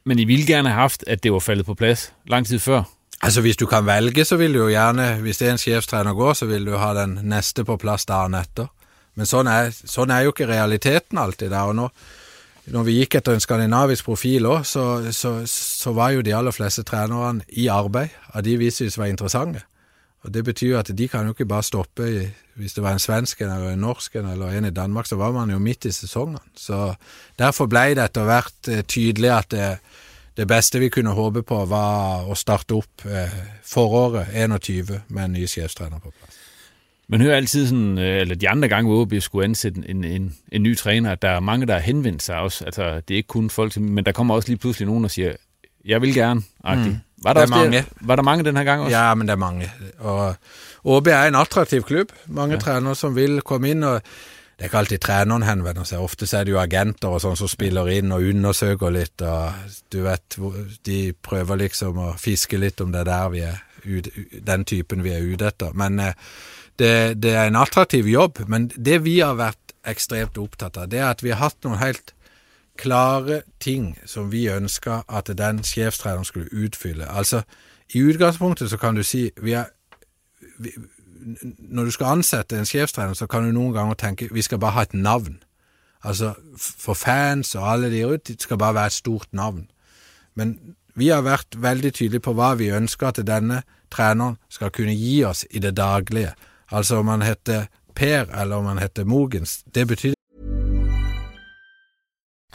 Men I ville gerne have haft, at det var faldet på plads lang tid før? Altså, hvis du kan vælge, så vil du jo gerne, hvis det er en chefstræner går, så vil du have den næste på plads dagen efter. Men sådan er, sådan er jo ikke realiteten altid der, og når, når vi gik efter en skandinavisk profil også, så, så, så var jo de aller fleste trænerne i arbejde, og de vi synes var interessante. Og det betyder, at de kan jo ikke bare stoppe i, hvis det var en svensk eller en norsk eller en i Danmark, så var man jo midt i sæsonen. Så derfor blev det etter hvert tydeligt, at det, det bedste vi kunne håbe på var at starte op foråret enogtyve med en ny chefstræner på plads. Man hører altid sådan, eller de andre gange, hvor O B skulle ansætte en, en, en ny træner, at der er mange, der har henvendt sig også. Altså, det er ikke kun folk, men der kommer også lige pludselig nogen, der siger, jeg vil gerne, mm. Var der, der mange. Der, var der mange den her gang også? Ja, men der er mange. Og O B er en attraktiv klub. Mange ja. Trænere, som vil komme ind, og det er ikke altid træneren henvender sig. Ofte så er det jo agenter og sådan, som spiller ind og undersøger lidt, og du vet, de prøver liksom at fiske lidt om det der, vi er ude, den typen vi er ude efter. Men det, det er en attraktiv jobb, men det vi har været ekstremt optaget af, det er, at vi har haft nogle helt klare ting, som vi ønsker, at den chefstræner skulle udfylde. Altså, i udgangspunktet, så kan du sige, vi er, vi, når du skal ansætte en chefstræner, så kan du nogle gange tænke, vi skal bare have et navn. Altså, for fans og alle derude, det skal bare være et stort navn. Men vi har været veldig tydelige på, hvad vi ønsker, at denne træner skal kunne give os i det daglige. Altså, om man heter Per, eller om man heter Mogens, det betyder.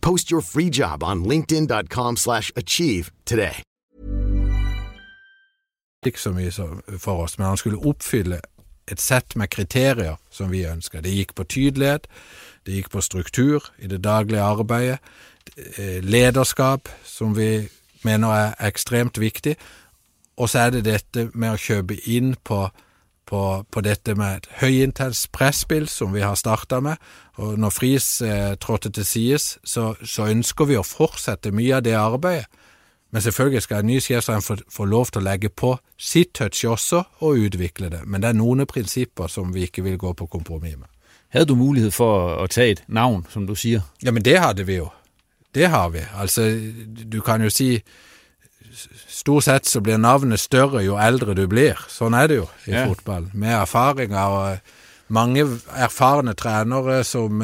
Post your free job on linkedin dot com slash achieve today. Ikke så mye for oss, men han skulle oppfylle et sett med kriterier som vi ønsker. Det gikk på tydelighet, det gikk på struktur i det daglige arbeidet, lederskap som vi mener er ekstremt viktig, og så er det dette med å kjøpe inn på På, på dette med et høyintens presspill som vi har startet med, og når Friis eh, trådte til sides, så, så ønsker vi å fortsette mye av det arbeidet. Men selvfølgelig skal en ny sjefstræner få, få lov til å legge på sitt touch også og utvikle det, men det er noen prinsipper som vi ikke vil gå på kompromis med. Hadde du mulighet for å ta et navn, som du sier? Ja, men det hadde vi jo. Det har vi. Altså, du kan jo si stort sett så blir navnet større jo ældre du blir. Sånn er det jo i yeah. fotball. Med erfaringer og mange erfarne trænere som,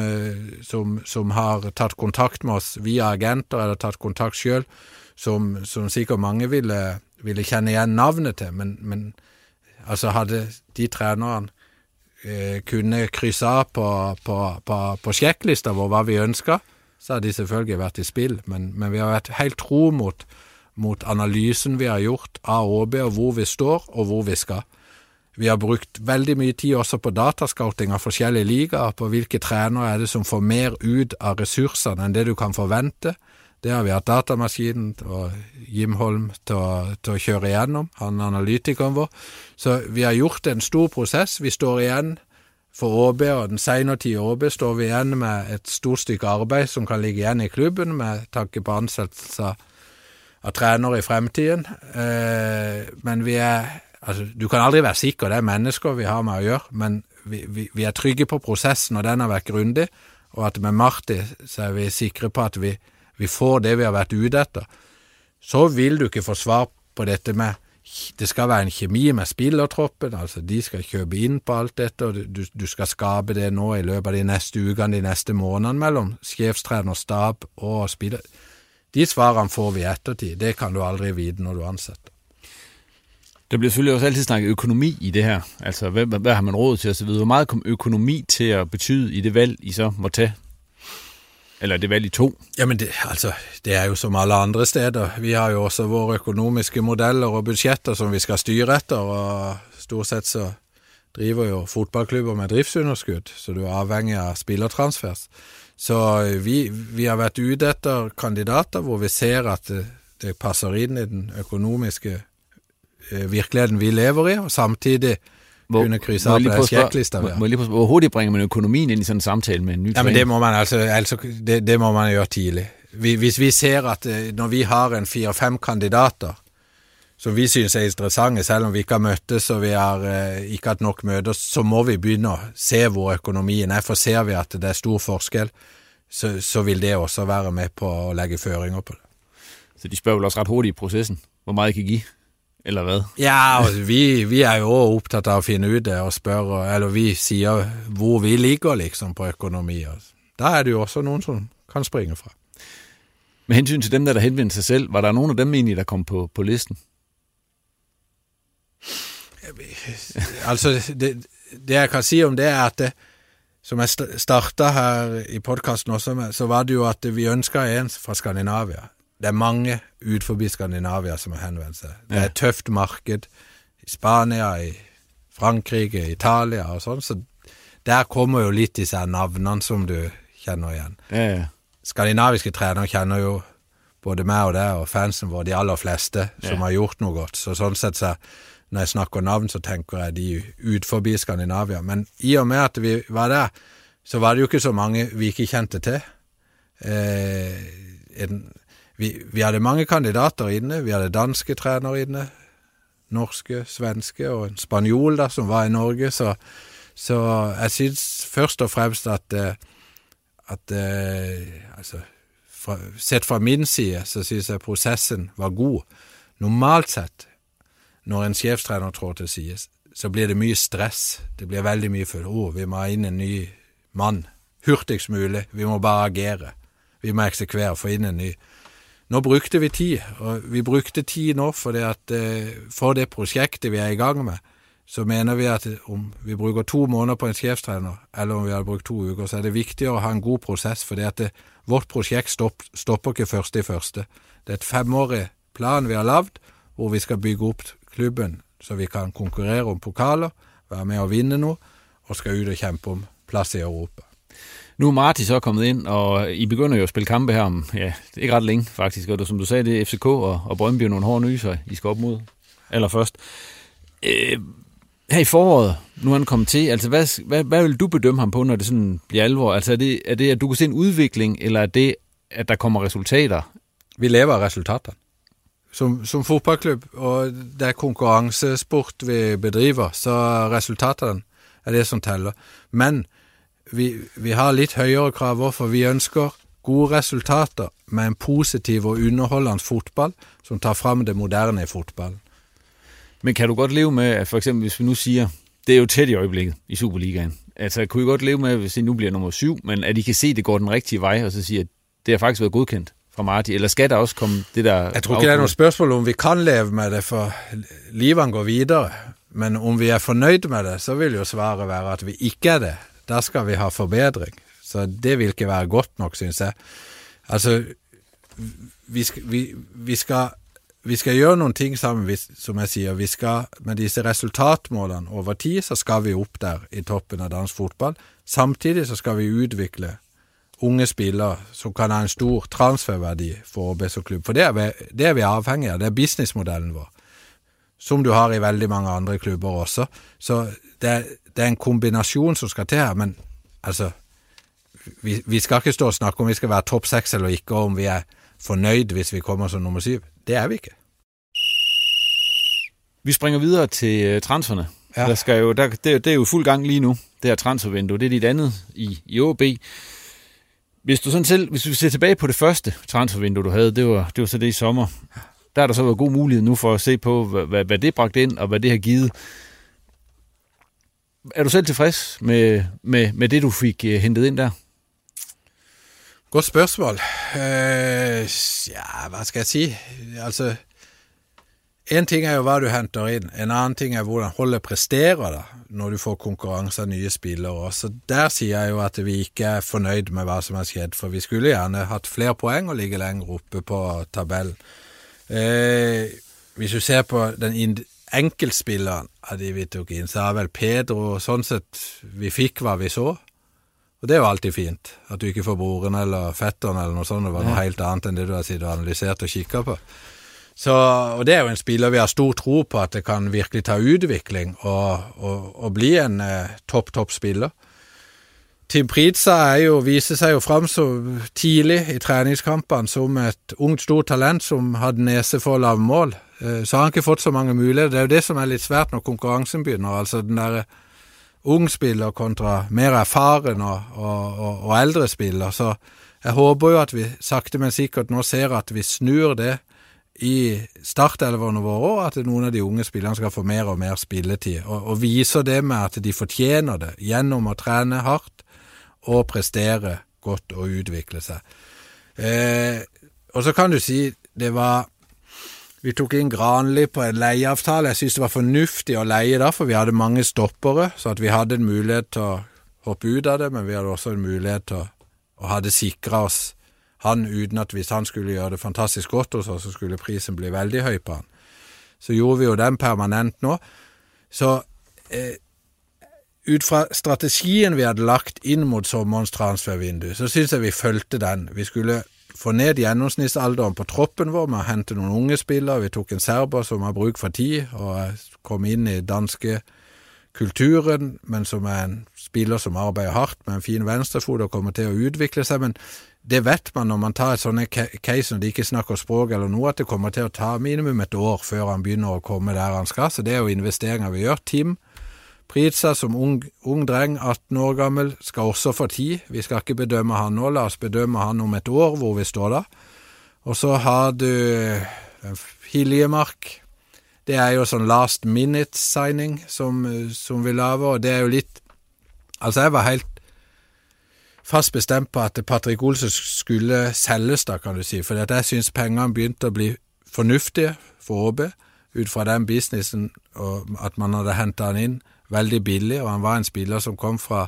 som, som har tatt kontakt med oss via agenter eller tatt kontakt selv, som, som sikkert mange ville, ville kjenne igjen navnet til. Men, men altså hadde de træneren eh, kunne krysse av på, på, på, på sjekklista vår hva vi ønsker, så hadde de selvfølgelig vært i spill. Men, men vi har vært helt tro mot mot analysen vi har gjort av O B og hvor vi står og hvor vi skal. Vi har brukt veldig mye tid også på datascouting av forskjellige ligaer, på hvilke trænere er det som får mer ut av ressursene enn det du kan forvente. Det har vi hatt datamaskinen og Jim Holm til å, til å kjøre igjennom, han analytikeren vår. Så vi har gjort en stor prosess. Vi står igjen for O B, og den senere tid i O B står vi igjen med et stort stykke arbeid som kan ligge igjen i klubben med tanke på ansettelser og trænere i fremtiden, eh, men vi er, altså, du kan aldrig være sikker, det er mennesker vi har med at gøre, men vi, vi, vi er trygge på processen, og den har været grundig, og at med Marti, så er vi sikre på, at vi, vi får det, vi har været ude efter. Så vil du ikke få svar på dette med, det skal være en kemi med spillertroppen, altså de skal købe ind på alt dette, og du, du skal skabe det nu i løbet af de næste uger, de næste måneder, mellem chefstræner, stab og spiller. De svarene får vi ettertid. Det kan du aldrig vide, når du ansætter. Der bliver selvfølgelig også altid snakket økonomi i det her. Altså, hvad, hvad har man råd til osv.? Hvor meget kom økonomi til at betyde i det valg, I så må tage? Eller det valg i to? Jamen, det, altså, det er jo som alle andre steder. Vi har jo også vores økonomiske modeller og budgetter, som vi skal styre efter, og stort set så driver jo fodboldklubber med driftsunderskud, så du er afhængig af spillertransfers. Så vi, vi har været ude efter kandidater, hvor vi ser, at det, det passer ind i den økonomiske virkeligheden, vi lever i, og samtidig Hvor, kunne krydse op af skærklister. Må, må lige prøve, hvor hurtigt bringer man økonomien ind i sådan en samtale med en ny træning? Jamen det må man altså, altså det, det må man gøre tidligt. Hvis vi ser, at når vi har en fire-fem kandidater, som vi synes er interessante, selvom vi ikke har mødtes, og vi har øh, ikke haft nok møder, så må vi begynde at se, hvor økonomien er, for ser vi, at det er stor forskel, så, så vil det også være med på at lægge føringer på det. Så de spørger vel også ret hurtigt i processen, hvor meget I kan give? Eller hvad? Ja, altså, vi, vi er jo optaget af at finde ud af og spørge, eller vi siger, hvor vi ligger liksom, på økonomi. Altså. Der er det jo også nogen, som kan springe fra. Med hensyn til dem, der, der henvendte sig selv, var der nogen af dem egentlig, der kom på, på listen? Altså, det, det jeg kan sige om det er, at det, som jeg startede her i podcasten også, så var det jo, at vi ønsker en fra Skandinavia. Det er mange ud forbi Skandinavia, som har henvendt sig. Det er et tøft marked i Spanien, i Frankrike, Italien og sådan. Så der kommer jo lidt disse navnene, som du kender igen. Ja, ja. Skandinaviske trænere kender jo både mig og dig, og fansen var de aller fleste, som ja. har gjort noget godt. Så sådan set, så, når jeg snakker navn, så tænker jeg, de er ud forbi Skandinavia. Men i og med, at vi var der, så var det jo ikke så mange, vi ikke kendte til. Eh, en Vi, vi havde mange kandidater inne, vi havde danske trænere inne, norske, svenske og en spanjol der, som var i Norge, så, så jeg synes først og fremmest, at, at altså, fra, set fra min side, så synes jeg, at processen var god. Normalt set, når en chefstræner tror til side, så bliver det mye stress, det bliver veldig mye for, oh, vi må have en ny mand, hurtigst muligt, vi må bare agere, vi må eksekvere for en ny. Nå brukte vi tid, og vi brukte tid nå, fordi at eh, for det projektet vi er i gang med, så mener vi at om vi bruger to måneder på en chefstræner, eller om vi har brugt to uger, så er det vigtigt at have en god proces, fordi at det, vårt projekt stopp, stopper ikke først i første. Det er et femårig plan vi har lavet, hvor vi skal bygge op klubben, så vi kan konkurrere om pokaler, være med og vinde nu, og skal ud og kæmpe om plads i Europa. Nu er Marti så kommet ind, og I begynder jo at spille kampe her om, ja, ikke ret længe faktisk, og som du sagde, det er F C K og, og Brøndby er nogle hårde nyser, I skal op mod allerførst. Øh, her i foråret, nu er han kommet til, altså hvad, hvad, hvad vil du bedømme ham på, når det sådan bliver alvor? Altså er det, er det, at du kan se en udvikling, eller er det, at der kommer resultater? Vi laver resultater. Som, som fodboldklub, og det er konkurrencesport, vi bedriver, så resultaterne er det, som tæller. Men Vi, vi har lidt højere krav, for vi ønsker gode resultater med en positiv og underholdende fodbold, som tager frem det moderne i fodbold. Men kan du godt leve med, at for eksempel hvis vi nu siger, det er jo tæt i øjeblikket i Superligaen, altså kunne I godt leve med, hvis I nu bliver nummer syv, men at I kan se, at det går den rigtige vej, og så siger, at det har faktisk været godkendt fra Marti, eller skal der også komme det der? Jeg tror ikke, der er nogle spørgsmål, om vi kan leve med det, for livet går videre, men om vi er fornøyd med det, så vil jo svaret være, at vi ikke er det. Der skal vi have forbedring, så det vil ikke være godt nok, synes jeg. Altså, vi skal, vi, vi skal, vi skal gøre nogle ting sammen, som jeg siger. Vi skal med disse resultatmålene over tid, så skal vi op der i toppen af dansk fodbold. Samtidig så skal vi udvikle unge spillere, som kan have en stor transferværdi for O B S og klub. For det er vi, det er vi afhængige af, det er businessmodellen vår, som du har i veldig mange andre klubber også. Så det er, det er en kombination som skal til her, men altså, vi, vi skal ikke stå og snakke om, vi skal være top seks eller ikke, og om vi er fornøyd, hvis vi kommer som nummer syv. Det er vi ikke. Vi springer videre til transferne. Ja. Der skal jo, der, det, det er jo fuld gang lige nu, det her transfervindue. Det er dit andet i, i O B. Hvis du sådan selv, hvis vi ser tilbage på det første transfervindue, du havde, det var, det var så det i sommer. Der har der så været god mulighed nu for at se på, hvad, hvad det bragte ind, og hvad det har givet. Er du selv tilfreds med, med, med det, du fik uh, hentet ind der? Godt spørgsmål. Øh, ja, hvad skal jeg sige? Altså, En ting er jo hva du henter inn, en annen ting er hvordan holdet presterer da, når du får konkurranse av nye spillere. Så der sier jeg jo at vi ikke er fornøyd med hva som har skjedd, for vi skulle gjerne hatt flere poeng og ligge lenger oppe på tabellen. Eh, hvis du ser på den enkeltspilleren av de vi tok inn, så er vel Pedro sånn sett vi fikk hva vi så. Og det er jo alltid fint, at du ikke får broren eller fetteren eller noe sånt, det var noe helt annet enn det du har siden du har analysert og kikket på. Så, og det er jo en spiller vi har stor tro på at det kan virkelig ta udvikling og, og, og bli en eh, topp, topp spiller. Tim Pritsa er jo, viser seg jo frem så tidlig i treningskampene som et ungt, stort talent som hadde nese for å lave mål. Eh, så har han ikke fått så mange muligheter. Det er jo det som er litt svært når konkurransen begynner. Altså den der ung spiller kontra mer erfaren og, og, og, og eldre spiller. Så jeg håper jo at vi sakte men sikkert nå ser at vi snur det i startelverne våre, at noen av de unge spillerne skal få mer og mer spilletid, og, og viser det med at de fortjener det gjennom å trene hardt og prestere godt og utvikle seg. Eh, og så kan du si, det var vi tok inn Granli på en leieavtale. Jeg synes det var fornuftig å leie da, for vi hadde mange stoppere, så at vi hadde en mulighet til å hoppe ut av det, men vi hadde også en mulighet til å, å ha det sikret oss han, uten at hvis han skulle gjøre det fantastisk godt hos oss, så skulle prisen bli veldig høy på han. Så gjorde vi jo den permanent nå. Så eh, ut fra strategien vi hadde lagt inn mot sommerens transfervindu, så synes jeg vi følte den. Vi skulle få ned gjennomsnittsalderen på troppen vår med å hente noen unge spillere. Vi tok en serber som har bruk for tid, og kom inn i danske kulturen, men som er en spiller som arbeider hardt med en fin venstrefot og kommer til å utvikle seg, men det vet man når man tar et sånne case når de ikke snakker språk eller noe, at det kommer til å ta minimum et år før han begynner å komme der han skal, så det er jo investeringer vi gjør. Tim Pritsa som ung, ung dreng, atten år gammel, skal også få tid. Vi skal ikke bedømme han nå, la oss bedømme han om et år hvor vi står da. Og så har du Hiljemark. Det er jo sånn last minute signing som, som vi laver, og det er jo litt, altså jeg var helt fast bestemt på at Patrick Olsen skulle selges da, kan du si, for jeg synes pengene begynte å bli fornuftige for Åbe, ut fra den businessen, og at man hadde hentet han inn veldig billig, og han var en spiller som kom fra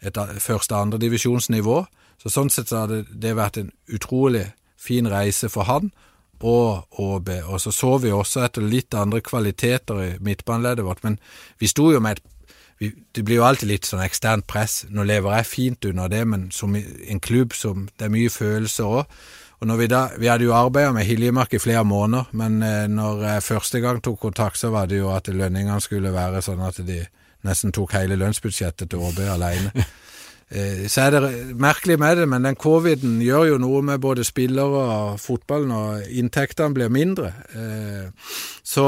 et første og andre divisjonsnivå, så sånn sett så hadde det vært en utrolig fin reise for han og Åbe, og så så vi også etter litt andre kvaliteter i midtbaneleddet vårt, men vi sto jo med et det blir jo alltid litt sånn eksternt press. Nå lever jeg fint under det, men som en klubb som det er mye følelser også. Og når vi da, vi hadde jo arbeidet med Hiljemark i flere måneder, men når jeg første gang tok kontakt, så var det jo at lønningene skulle være sånn at de nesten tok hele lønnsbudsjettet til Åbe alene. Så er det merkelig med det, men den coviden gjør jo noe med både spillere og fotballen, og inntektene blir mindre. Så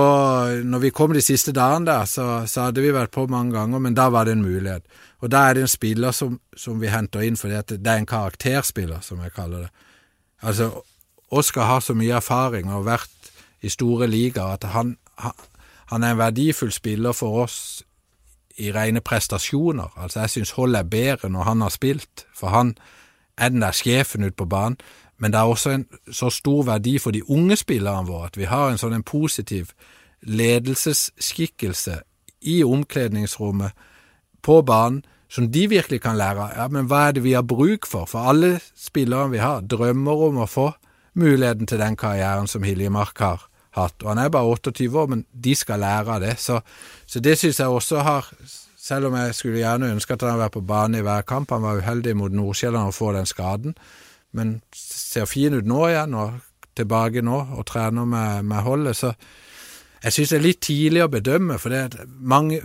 når vi kom de siste dagene der, så, så hadde vi vært på mange ganger, men da var det en mulighet. Og da er det en spiller som, som vi henter inn, for det er en karakterspiller, som jeg kaller det. Altså, Oskar har så mye erfaring og vært i store ligaer, at han, han er en verdifull spiller for oss i rene prestasjoner. Altså, jeg synes Holl er bedre når han har spilt, for han er den der sjefen ut på banen, men det er også en så stor verdi for de unge spillerne våre, at vi har en sånn en positiv ledelsesskikkelse i omkledningsrommet på banen, som de virkelig kan lære. Ja, men hva er det vi har bruk for? For alle spillerne vi har, drømmer om å få muligheten til den karrieren som Hiljemark har hatt, og han er bare otteogtyve år, men de skal lære av det, så, så det synes jeg også har, selv om jeg skulle gjerne ønske at han var på banen i hver kamp, han var uheldig mot Nordsjælland å få den skaden, men ser fin ut nå igjen, og tilbage nå, og trener med, med holdet, så jeg synes det er litt tidlig å bedømme, for det er mange,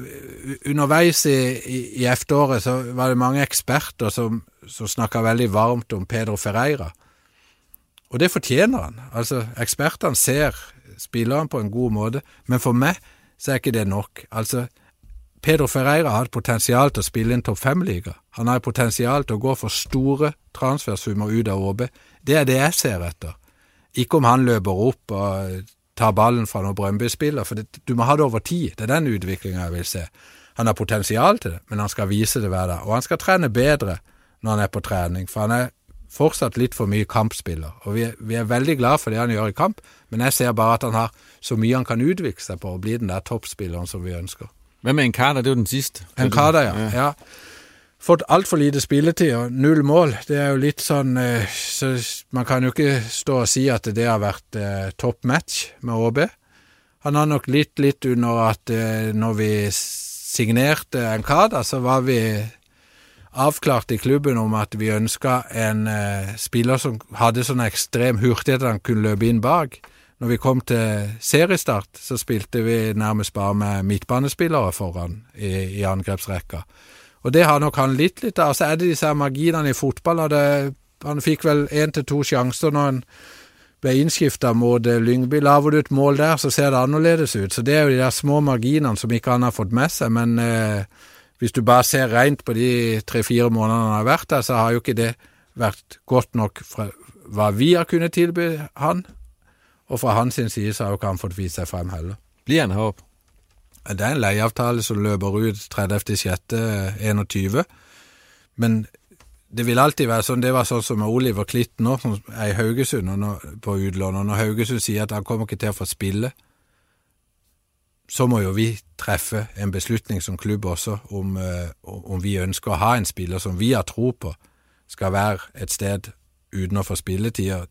underveis i, i, i efteråret, så var det mange eksperter som, som snakket veldig varmt om Pedro Ferreira, og det fortjener han, altså ekspertene ser spilleren på en god måte, men for meg så er ikke det nok. Altså, Pedro Ferreira har et potensial til å spille en topp fem liga. Han har et potensial til å gå for store transfersummer ut av Åbe. Det er det jeg ser etter. Ikke om han løper opp og tar ballen fra noen Brøndby-spiller, for det, du må ha det over tid. Det er den utviklingen jeg vil se. Han har potensial til det, men han skal vise det hver dag. Og han skal trene bedre når han er på trening, for han er fortsatt litt for mye kampspiller. Og vi er, vi er veldig glad for det han gjør i kamp, men jeg ser bare at han har så mye han kan utvikle seg på og bli den der toppspilleren som vi ønsker. Hvem er Nkada? Det er jo den siste. Nkada, ja. ja. ja. Fått alt for lite spilletid og null mål. Det er jo litt sånn, så man kan jo ikke stå og si at det har vært toppmatch med Å B. Han har nok litt, litt under at når vi signerte Nkada, så var vi avklart i klubben om at vi ønsket en eh, spiller som hadde sånn ekstrem hurtighet at han kunne løpe inn bak. Når vi kom til seriestart, så spilte vi nærmest bare med midtbanespillere foran i, i angrepsrekka. Og det har nok han litt litt av. Så er det disse marginene i fotball. Det, han fikk vel en til to sjanser når han ble innskiftet mot Lyngby. Laver du et mål der, så ser det annerledes ut. Så det er jo de der små marginene som ikke han har fått med seg, men Eh, Hvis du bare ser rent på de tre-fire månedene han har vært der, så har jo ikke det vært godt nok fra hva vi har kunnet tilby han, og fra hans side så har jo ikke han fått vise seg frem heller. Blir han her opp? Det er en leieavtale som løper ut tredje til sjette enogtyve, men det vil alltid være sånn, det var sånn som Oliver Klitt nå, som er i Haugesund og nå, på utlån, og når Haugesund sier at han kommer ikke til å få spille, så må jo vi treffe en beslutning som klubb også, om, øh, om vi ønsker å ha en spiller som vi har tro på, skal være et sted uten å få spilletider.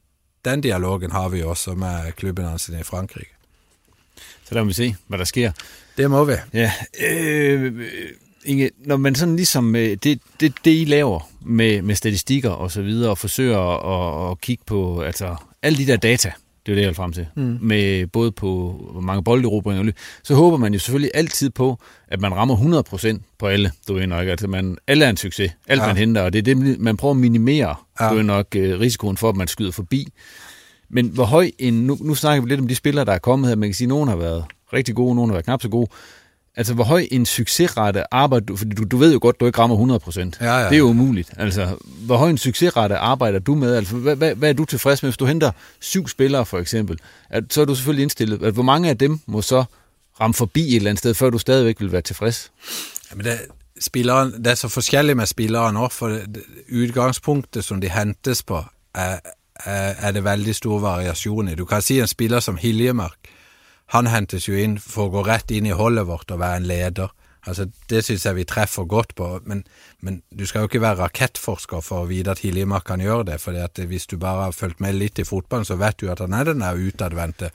Den dialogen har vi også med klubben hans i Frankrike. Så der må vi se, hvad der sker. Det må vi. Ja. Øh, Inge, når man sådan ligesom, det, det, det I laver med, med statistikker og så videre, og forsøger at, at kigge på altså, alle de der data, det er det, jeg vil frem til, mm. med både på mange bolderobringer, så håber man jo selvfølgelig altid på, at man rammer hundrede procent på alle, du er nok, altså man, alle er en succes, alt ja. Man henter, og det er det, man prøver at minimere, ja. Du er nok, risikoen for, at man skyder forbi. Men hvor høj en, nu, nu snakker vi lidt om de spillere, der er kommet her, man kan sige, at nogen har været rigtig gode, nogen har været knap så gode, altså hvor høj en succesrate arbejder du, for du, du ved jo godt, du ikke rammer hundrede procent, ja, ja. Det er jo umuligt, altså hvor høj en succesrate arbejder du med, altså hvad, hvad, hvad er du tilfreds med, hvis du henter syv spillere for eksempel, at, så er du selvfølgelig indstillet, at hvor mange af dem må så ramme forbi et eller andet sted, før du stadigvæk vil være tilfreds? Jamen det, spilleren, det er så forskelligt med spilleren også, for det, det, udgangspunktet som de hentes på, er, er, er det veldig stor variation i. Du kan sige en spiller som Hiljemark, han hentes jo inn for å gå rett inn i holdet vårt og være en leder. Altså, det synes jeg vi treffer godt på, men, men du skal jo ikke være rakettforsker for å vite at Hiljemark kan gjøre det, for hvis du bare har følt med litt i fotballen, så vet du at han er den der utadvendte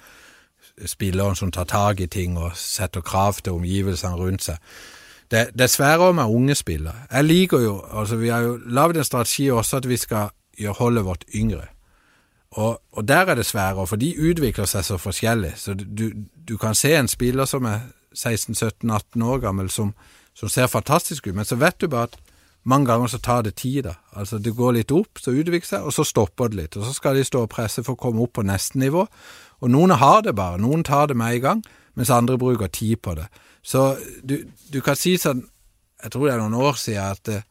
spilleren som tar tag i ting og setter krav til omgivelsene rundt seg. Det, dessverre om er unge spillere. Jeg liker jo, altså vi har jo lavet en strategi også at vi skal gjøre holdet vårt yngre. Og, og der er det sværere, for de utvikler seg så forskjellig. Så du, du kan se en spiller som er seksten, sytten, atten år gammel, som, som ser fantastisk ut, men så vet du bare at mange ganger så tar det tid da. Altså det går litt opp, så utvikler seg, og så stopper det litt. Og så skal de stå og presse for å komme opp på neste nivå. Og noen har det bare, noen tar det med i gang, mens andre bruker tid på det. Så du, du kan si sånn, jeg tror det er noen år siden at det,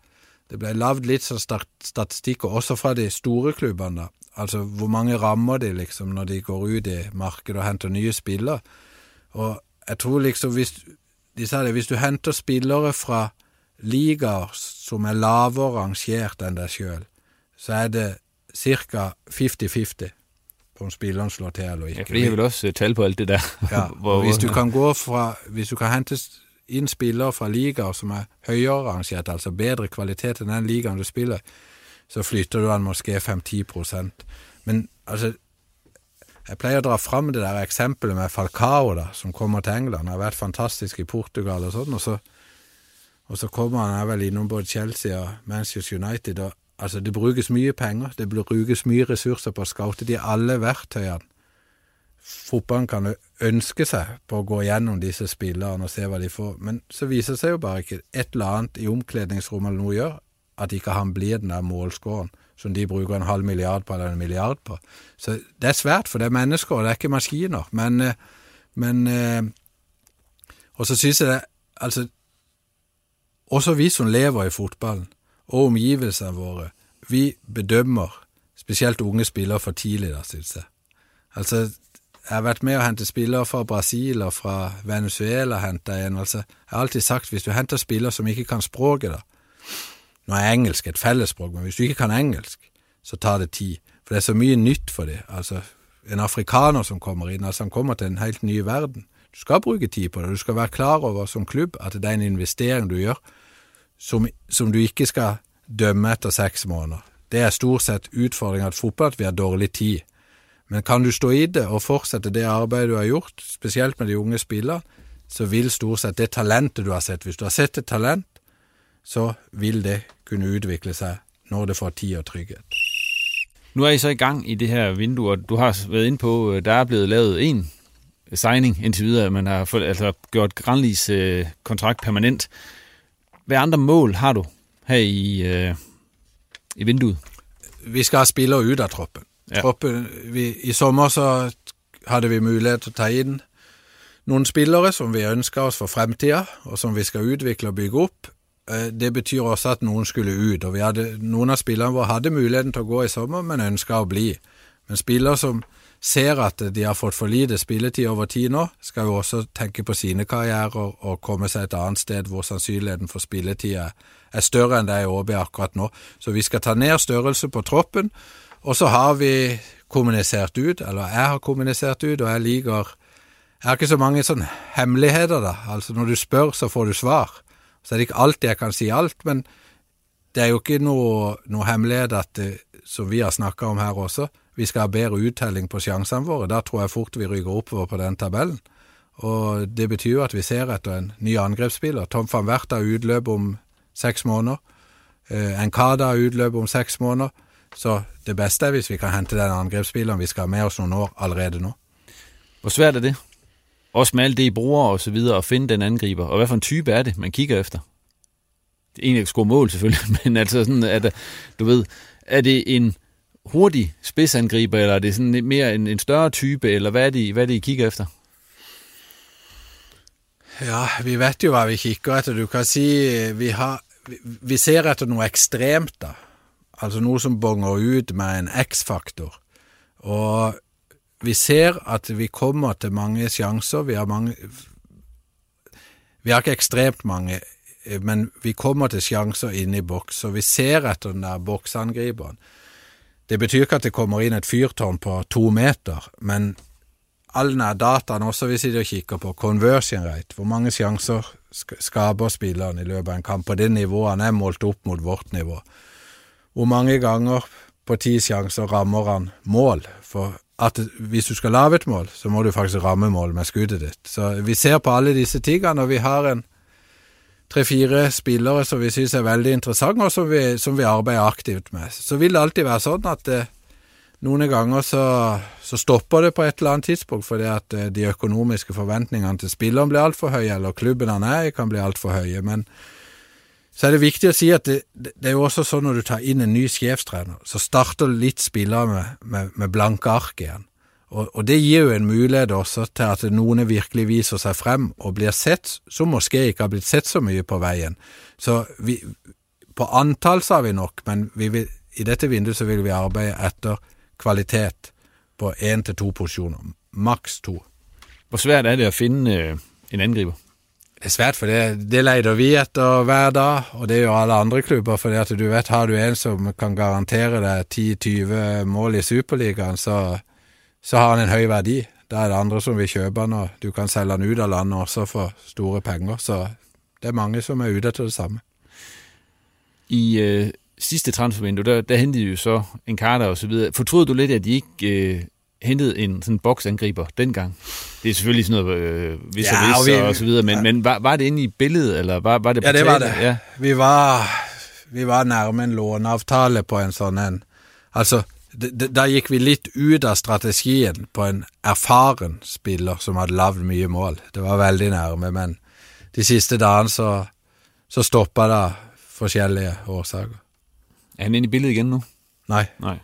det ble lavet litt sånn statistikker, også fra de store klubbene da. Altså, hvor mange rammer de liksom, når de går ud i markedet og henter nye spillere. Og jeg tror liksom, hvis, de sagde det, hvis du henter spillere fra ligaer, som er lavere rangeret end dig selv, så er det cirka halvtreds halvtreds, om spilleren slår til eller ikke. Ja, fordi jeg vil også tale på alt det der. Ja, og hvis du kan gå fra, hvis du kan hente ind spillere fra ligaer, som er højere rangeret, altså bedre kvalitet end den ligaen, du spiller, så flytter du han måske fem til ti prosent. Men altså, jeg plejer at dra frem det der eksempel med Falcao, da, som kommer til England, har været fantastisk i Portugal og sådan, og så, og så kommer han vel indenom både Chelsea og Manchester United, og altså, det bruges mye penger, det bruges mye ressourcer på at scoute de alle værktøjerne. Fotballen kan ønske sig på at gå igennem disse spillere og se, hvad de får, men så viser sig jo bare ikke et eller andet i omklædningsrummet eller noget gør, at ikke han blir den der målskåren, som de bruger en halv milliard på, eller en milliard på. Så det er svært, for det er mennesker, og det er ikke maskiner. Men, men og så synes jeg det, altså, også vi som lever i fotballen, og omgivelsene våre, vi bedømmer specielt unge spillere for tidligt, synes jeg. Altså, jeg har været med og hentet spillere fra Brasil, og fra Venezuela hentet en, altså, jeg har altid sagt, hvis du henter spillere, som ikke kan språket da, nå er engelsk et fællesspråk, men hvis du ikke kan engelsk, så tager det tid. For det er så mye nytt for det. Altså, en afrikaner som kommer ind, altså han kommer til en helt ny verden. Du skal bruge tid på det. Du skal være klar over som klub, at det er en investering, du gør, som, som du ikke skal dømme efter seks måneder. Det er stort sett utfordringen at fodbold, at vi har dårlig tid. Men kan du stå i det og fortsætte det arbejde, du har gjort, specielt med de unge spillere, så vil stort sett det talentet du har sett, hvis du har sett et talent, så vil det kunne udvikle sig, når det får tid og trygghet. Nu er I så i gang i det her vindue, og du har været inde på, der er blevet lavet en signing indtil videre, man har fået, altså, gjort Granlis øh, kontrakt permanent. Hvad andre mål har du her i, øh, i vinduet? Vi skal have spillere ud af troppen. Ja. troppen vi, I sommer så havde vi mulighed at tage ind nogle spillere, som vi ønsker os for fremtiden, og som vi skal udvikle og bygge op. Det betyder også, at nogen skulle ud, og vi havde, nogle af spillerne hvor havde muligheden til at gå i sommer, men ønsker at blive. Men spillere, som ser at de har fått for lite spilletid over tid nå, skal jo også tænke på sine karrierer og komme sig et andet sted, hvor sandsynligheden for spilletid er større end det er i O B akkurat nå. Så vi skal ta ned størrelse på troppen, og så har vi kommuniseret ud, eller jeg har kommuniseret ud, og jeg liker, jeg har ikke så mange sådan hemmeligheder da. Altså når du spørger, så får du svar. Så er det ikke alt, jeg kan sige alt, men det er jo ikke noget, noget hemmelighed, at, som vi har snakket om her også. Vi skal have bedre udtelling på chancerne våre. Der tror jeg fort, vi rykker oppover på den tabellen. Og det betyder, at vi ser efter en ny angrebsspiller. Tom van Werth er udløb om seks måneder. Enkada er udløb om seks måneder. Så det bedste er, hvis vi kan hente den angrebsspiller, vi skal have med os nogle år allerede nu. Hvor svært er det? Også med alt det, I bruger og så videre, at finde den angriber. Og hvad for en type er det, man kigger efter? Det er egentlig ikke score mål, selvfølgelig, men altså sådan, at, du ved, er det en hurtig spidsangriber, eller er det sådan mere en, en større type, eller hvad er, det, hvad er det, I kigger efter? Ja, vi ved jo, hvad vi kigger efter. Du kan sige, vi, har, vi ser efter noget ekstremt, da. Altså noget, som bonger ud med en x-faktor. Og vi ser at vi kommer til mange chancer, vi har mange, vi har ikke ekstremt mange, men vi kommer til chancer inde i boks, så vi ser efter den der boksangriberen. Det betyder ikke at det kommer ind et fyrtårn på to meter, men alle de dataene også vi sidder og kigger på, conversion rate, hvor mange chancer skaber spilleren i løbet af en kamp på det niveau, han er målt op mod vårt niveau. Hvor mange ganger på ti chancer rammer han mål, for at hvis du skal lave et mål, så må du faktisk ramme mål med skuddet ditt. Så vi ser på alle disse tingene, og vi har en tre-fire spillere, som vi synes er veldig interessante, og som vi, som vi arbeider aktivt med. Så vil det alltid være sånn at eh, nogle ganger så, så stopper det på et eller annet tidspunkt, fordi at eh, de økonomiske forventningene til spilleren blir alt for høye, eller klubben han er, kan bli alt for høye, men så er det vigtigt at sige, at det, det er jo også sådan, når du tager ind en ny chefstræner, så starter lidt spillere med, med, med blanke ark igen. Og, og det giver jo en mulighed også til, at nogen virkelig viser sig frem og bliver set, som måske ikke har blivet set så mye på vejen. Så vi, på antal så er vi nok, men vi vil, i dette vindue så vil vi arbejde efter kvalitet på en til to positioner. Max to. Hvor svært er det at finde øh, en angriber? Det er svært, for det, det leder vi efter hver dag, og det er jo alle andre klubber, fordi at du vet, har du en, som kan garantere dig ti til tyve mål i Superligaen, så, så har han en høj værdi. Der er det andre, som vil købe han, og du kan sælge han ud af landet også for store penge, så det er mange, som er ude til det samme. I øh, sidste transfervindue, der, der hentede jo så en Enkada og så videre. Fortryder du lidt, at de ikke Øh hentede en sådan boksangriber dengang? Det er selvfølgelig sådan noget øh, vis og ja, vis og, vi, og så videre, men, ja. men var, var det inde i billedet, eller var, var det på ja, det var det. Ja. Vi, var, vi var nærme en låneavtale på en sådan en. Altså, det, der gik vi lidt ud af strategien på en erfaren spiller, som havde lavet mye mål. Det var veldig nærme, men de sidste dagen så, så stoppede der forskellige årsager. Er han inde i billedet igen nu? Nej. Nej.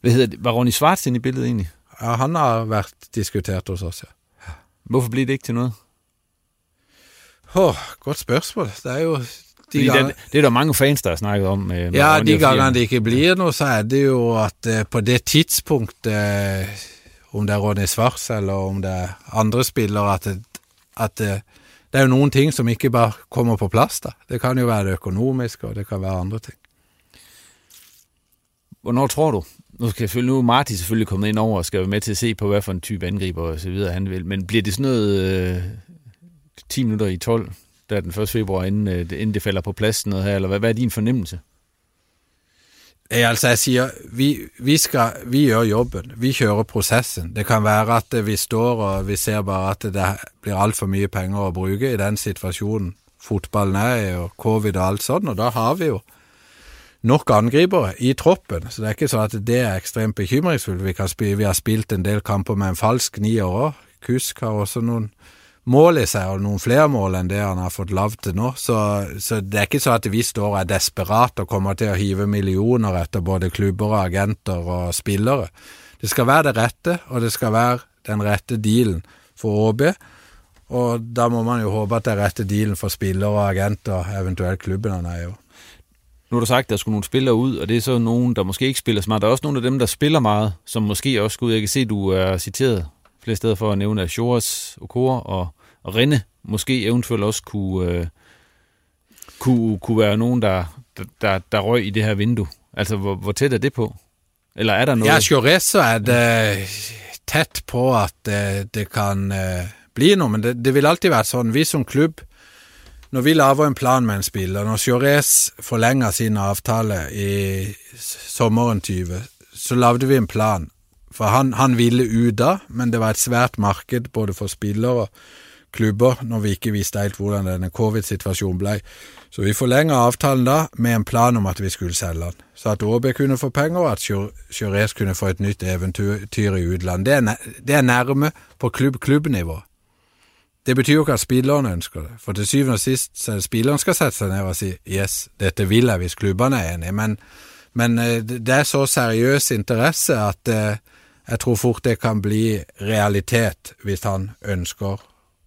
Hvad hedder det? Var Ronny Schwartz inde i billedet egentlig? Ja, han har været diskuteret hos os, ja. Hvorfor blev det ikke til noget? Åh, oh, godt spørgsmål. Det er jo de gange... det, det er der mange fans, der har snakket om. Med ja, Ronny de gange det ikke bliver noget, så er det jo, at uh, på det tidspunkt, uh, om det er Ronny Schwartz eller om det er andre spillere, at, at uh, det er jo nogle ting, som ikke bare kommer på plads. Da. Det kan jo være det økonomiske, og det kan være andre ting. Hvornår tror du? Nu skal jeg nu er Martin selvfølgelig komme ind over og skal være med til at se på, hvad for en type angriber og så videre han vil. Men bliver det sådan noget øh, ti minutter i tolv, der er den første februar, inden, øh, inden det falder på plads, noget her, eller hvad, hvad er din fornemmelse? Altså jeg siger, vi, vi, skal, vi gør jobben, vi kører processen. Det kan være at vi står og vi ser bare at det blir alt for mye penger at bruge i den situationen. Fotballen er og covid og alt sådan, og der har vi jo nok angriber i troppen, så det er ikke så at det er ekstremt bekymringsfullt. Vi, kan spille, vi har spilt en del kamper med en falsk nier år. Kusk har også nogle mål i sig, og nogle flere mål end det han har fått lavet til nu. Så, så det er ikke så at vi står og er desperat og kommer til at hive millioner efter både klubber, agenter og spillere. Det skal være det rette, og det skal være den rette dealen for Åb. Og der må man jo håbe at det er rette dealen for spillere, agenter, eventuelt klubberne er jo. Nu har du sagt, at der skulle nogle spillere ud, og det er så nogen, der måske ikke spiller så meget. Der er også nogle af dem, der spiller meget, som måske også skal ud. Jeg kan se, du er citeret flere steder for at nævne, at Joras, Okora og, og Renne måske eventuelt også kunne, øh, kunne, kunne være nogen, der, der, der, der røg i det her vindue. Altså, hvor, hvor tæt er det på? Eller er der noget? Ja, Joras, så er det tæt på, at det, det kan øh, blive noget, men det, det vil altid være sådan. Vi som klub, når vi laver en plan med en spiller, når Joras forlænger sin aftale i sommeren tyve, så lavede vi en plan. For han, han ville ud da, men det var et svært marked både for spillere og klubber, når vi ikke vidste helt hvordan denne covid-situation blev. Så vi forlænger aftalen da med en plan om at vi skulle sælge han. Så at Åb kunne få penge og at Joras kunne få et nyt eventyr i udlandet. Det er, det er nærme på klub-klubniveau. Det betyder jo ikke, at spilleren ønsker det. For til syvende og sidst, så spilleren skal sætte sig ned og sige, yes, dette vil jeg, hvis klubberne er enige. Men, men det er så seriøs interesse, at eh, jeg tror fort det kan blive realitet, hvis han ønsker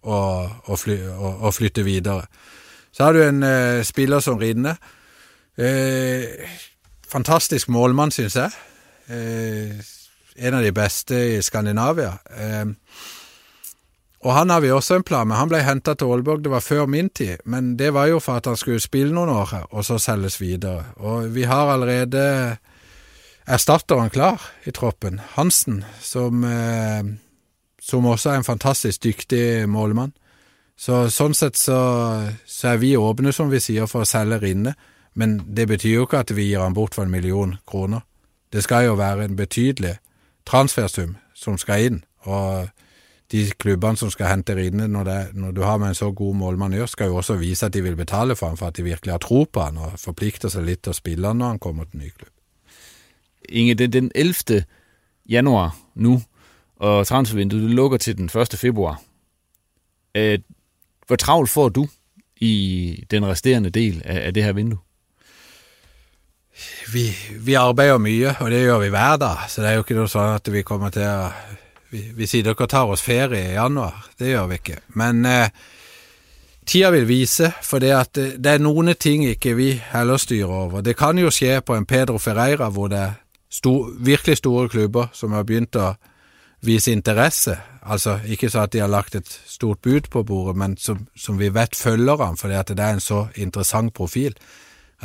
å, å, fly, å, å flytte videre. Så har du en eh, spiller som Rinne. Eh, fantastisk målmann, synes jeg. Eh, en av de beste i Skandinavia. Eh, Og han har vi også en plan med. Han blev hentet til Aalborg, det var før min tid, men det var jo for at han skulle spille nogle år og så sælges videre. Og vi har allerede erstatteren klar i troppen, Hansen, som, eh, som også er en fantastisk dyktig målmann. Så sådan set så, så er vi åbne, som vi siger, for at sælge Rinde, men det betyder jo ikke at vi giver ham bort for en million kroner. Det skal jo være en betydelig transfersum som skal ind, og de klubberne som skal hente Rinde, når, det, når du har med en så god målmann gjør, skal jo også vise at de vil betale for ham, for at de virkelig har tro på ham, og forplikter sig lidt til at spille når han kommer til en ny klub. Inge, det er den ellevte januar nu, og transfervinduet lukker til den første februar. Øh, hvor travlt får du i den resterende del af, af det her vindue? Vi, vi arbejder mye, og det gør vi hver dag, så det er jo ikke noget sådan, at vi kommer til at Vi, vi sier dere tar oss ferie i januar, det gjør vi ikke. Men eh, tida vil vise, for det, at det, det er noen ting ikke vi heller styrer over. Det kan jo skje på en Pedro Ferreira, hvor det er stor, virkelig store klubber som har begynt å vise interesse. Altså ikke så at de har lagt et stort bud på bordet, men som, som vi vet følger han, for det, at det er en så interessant profil.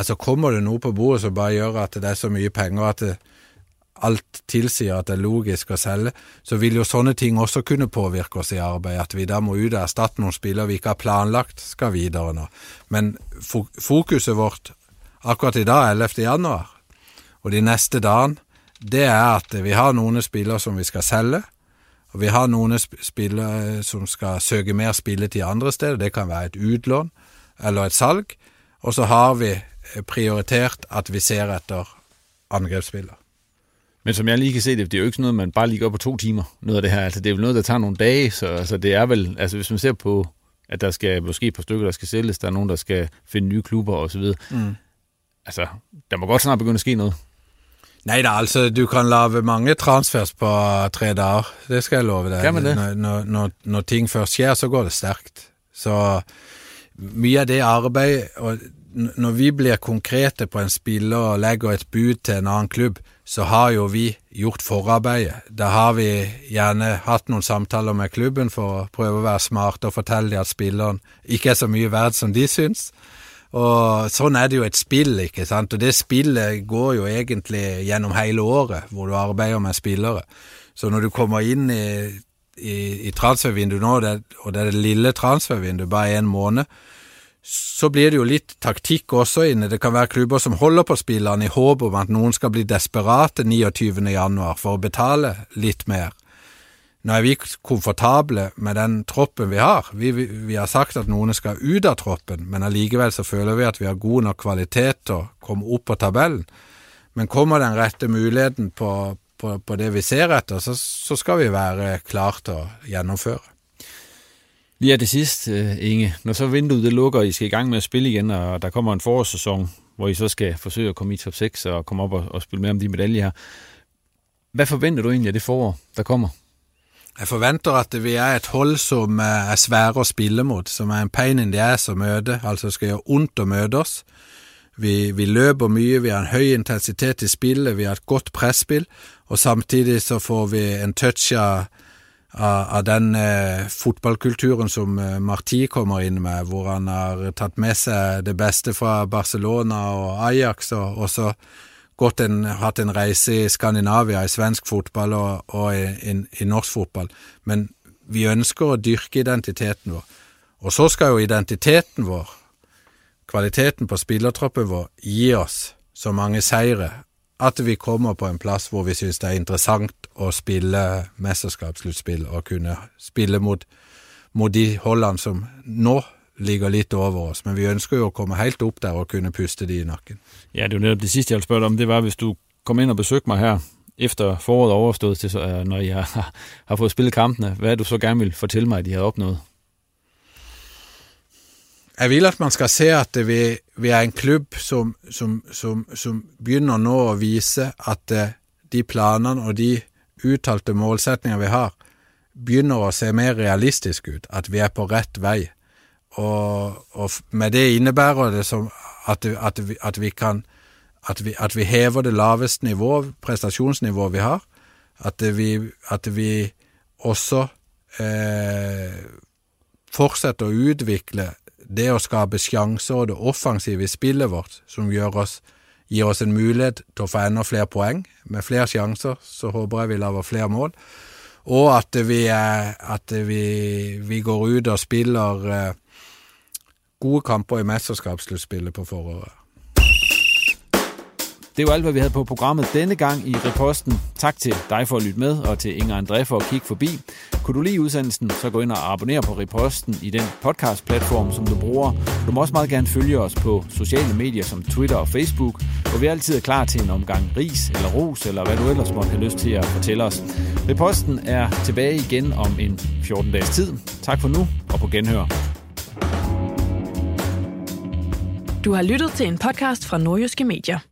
Altså kommer det noe på bordet som bare gjør at det er så mye penger at det alt tilsier at det er logisk å selge, så vil jo sånne ting også kunne påvirke oss i arbeid, at vi da må ut og erstatte noen spillere vi ikke har planlagt, skal videre nå. Men fokuset vårt akkurat i dag, ellevte januar, og de neste dagene, det er at vi har noen spillere som vi skal selge, og vi har noen spillere som skal søke mer spilletid andre steder, det kan være et utlån eller et salg, og så har vi prioritert at vi ser etter angrepsspillere. Men som jeg lige kan se det, det er jo ikke sådan noget, man bare lige går på to timer, noget af det her. Altså, det er vel noget, der tager nogle dage, så altså, det er vel, altså hvis man ser på, at der skal måske et par stykker, der skal sælges, der er nogen, der skal finde nye klubber og så videre. Mm. Altså, der må godt snart begynde at ske noget. Nej da, altså, du kan lave mange transfers på tre dage, det skal jeg love dig. Kan man det? Når, når, når ting først sker, så går det stærkt. Så mye af det arbejde, og når vi blir konkrete på en spiller og legger et bud til en annen klubb, så har jo vi gjort forarbeidet. Da har vi gjerne hatt noen samtaler med klubben for å prøve å være smart og fortelle at spilleren ikke er så mye verd som de syns, Og sånn er det jo et spill, ikke sant? Og det spillet går jo egentlig gjennom hele året, hvor du arbeider med spillere. Så når du kommer inn i, i, i transfervinduet nå, det, og det er det lille transfervinduet, bare en måned, så blir det jo litt taktikk også inne. Det kan være klubber som holder på spillerne i håp om at noen skal bli desperate niogtyvende januar for å betale litt mer. Nå er vi komfortable med den troppen vi har. Vi, vi, vi har sagt at noen skal ut av troppen, men allikevel så føler vi at vi har god nok kvalitet til å komme opp på tabellen. Men kommer den rette muligheten på, på, på det vi ser etter, så, så skal vi være klar til å gjennomføre. Lige af det sidste, Inge, når så vinduet det lukker, og I skal i gang med at spille igen, og der kommer en forårssæson, hvor I så skal forsøge at komme i top seks og komme op og, og spille med om de medaljer her. Hvad forventer du egentlig af det forår, der kommer? Jeg forventer at vi er et hold, som er svære at spille mod, som er en pain in the ass at møde, altså skal gøre ondt at møde os. Vi, vi løber mye, vi har en høj intensitet i spillet, vi har et godt presspil, og samtidig så får vi en touch af av den eh, fotballkulturen som eh, Marti kommer inn med, hvor han har tatt med seg det beste fra Barcelona og Ajax, og, og så gått en, hatt en reise i Skandinavia, i svensk fotball og, og i, in, i norsk fotball. Men vi ønsker å dyrke identiteten vår. Og så skal jo identiteten vår, kvaliteten på spillertroppen vår, gi oss så mange seire, at vi kommer på en plass hvor vi synes det er interessant å spille mesterskapsslutspill og kunne spille mot, mot de holdene som nå ligger litt over oss. Men vi ønsker jo å komme helt opp der og kunne puste de i nakken. Ja, det er jo netop det siste jeg ville spørre om. Det var, hvis du kom ind og besøgte mig her efter foråret overstået, til, når jeg har, har fået spillet kampene. Hvad er du så gerne vil fortælle mig, at de havde opnået? Jeg vil at man skal se at vi, vi er en klubb som, som, som, som begynner nå å vise at de planene og de uttalte målsetninger vi har, begynner å se mer realistisk ut, at vi er på rett vei. Og, og med det innebærer det som at, at, vi, at vi kan at vi, at vi hever det laveste nivå, prestasjonsnivået vi har, at vi, at vi også eh, fortsetter å utvikle det å skape sjanser og det offensive spillet vårt, som gjør oss, gir oss en mulighet til å få enda flere poeng. Med flere sjanser så håper jeg vi laver flere mål. Og at vi, at vi, vi går ut og spiller gode kamper i mesterskapsslutspillet på foråret. Det var alt, hvad vi havde på programmet denne gang i Reposten. Tak til dig for at lytte med, og til Inger André for at kigge forbi. Kunne du lide udsendelsen, så gå ind og abonner på Reposten i den podcastplatform, som du bruger. Du må også meget gerne følge os på sociale medier som Twitter og Facebook, hvor vi altid er klar til en omgang ris eller ros, eller hvad du ellers måtte have lyst til at fortælle os. Reposten er tilbage igen om en fjorten dages tid. Tak for nu, og på genhør. Du har lyttet til en podcast fra Nordjyske Medier.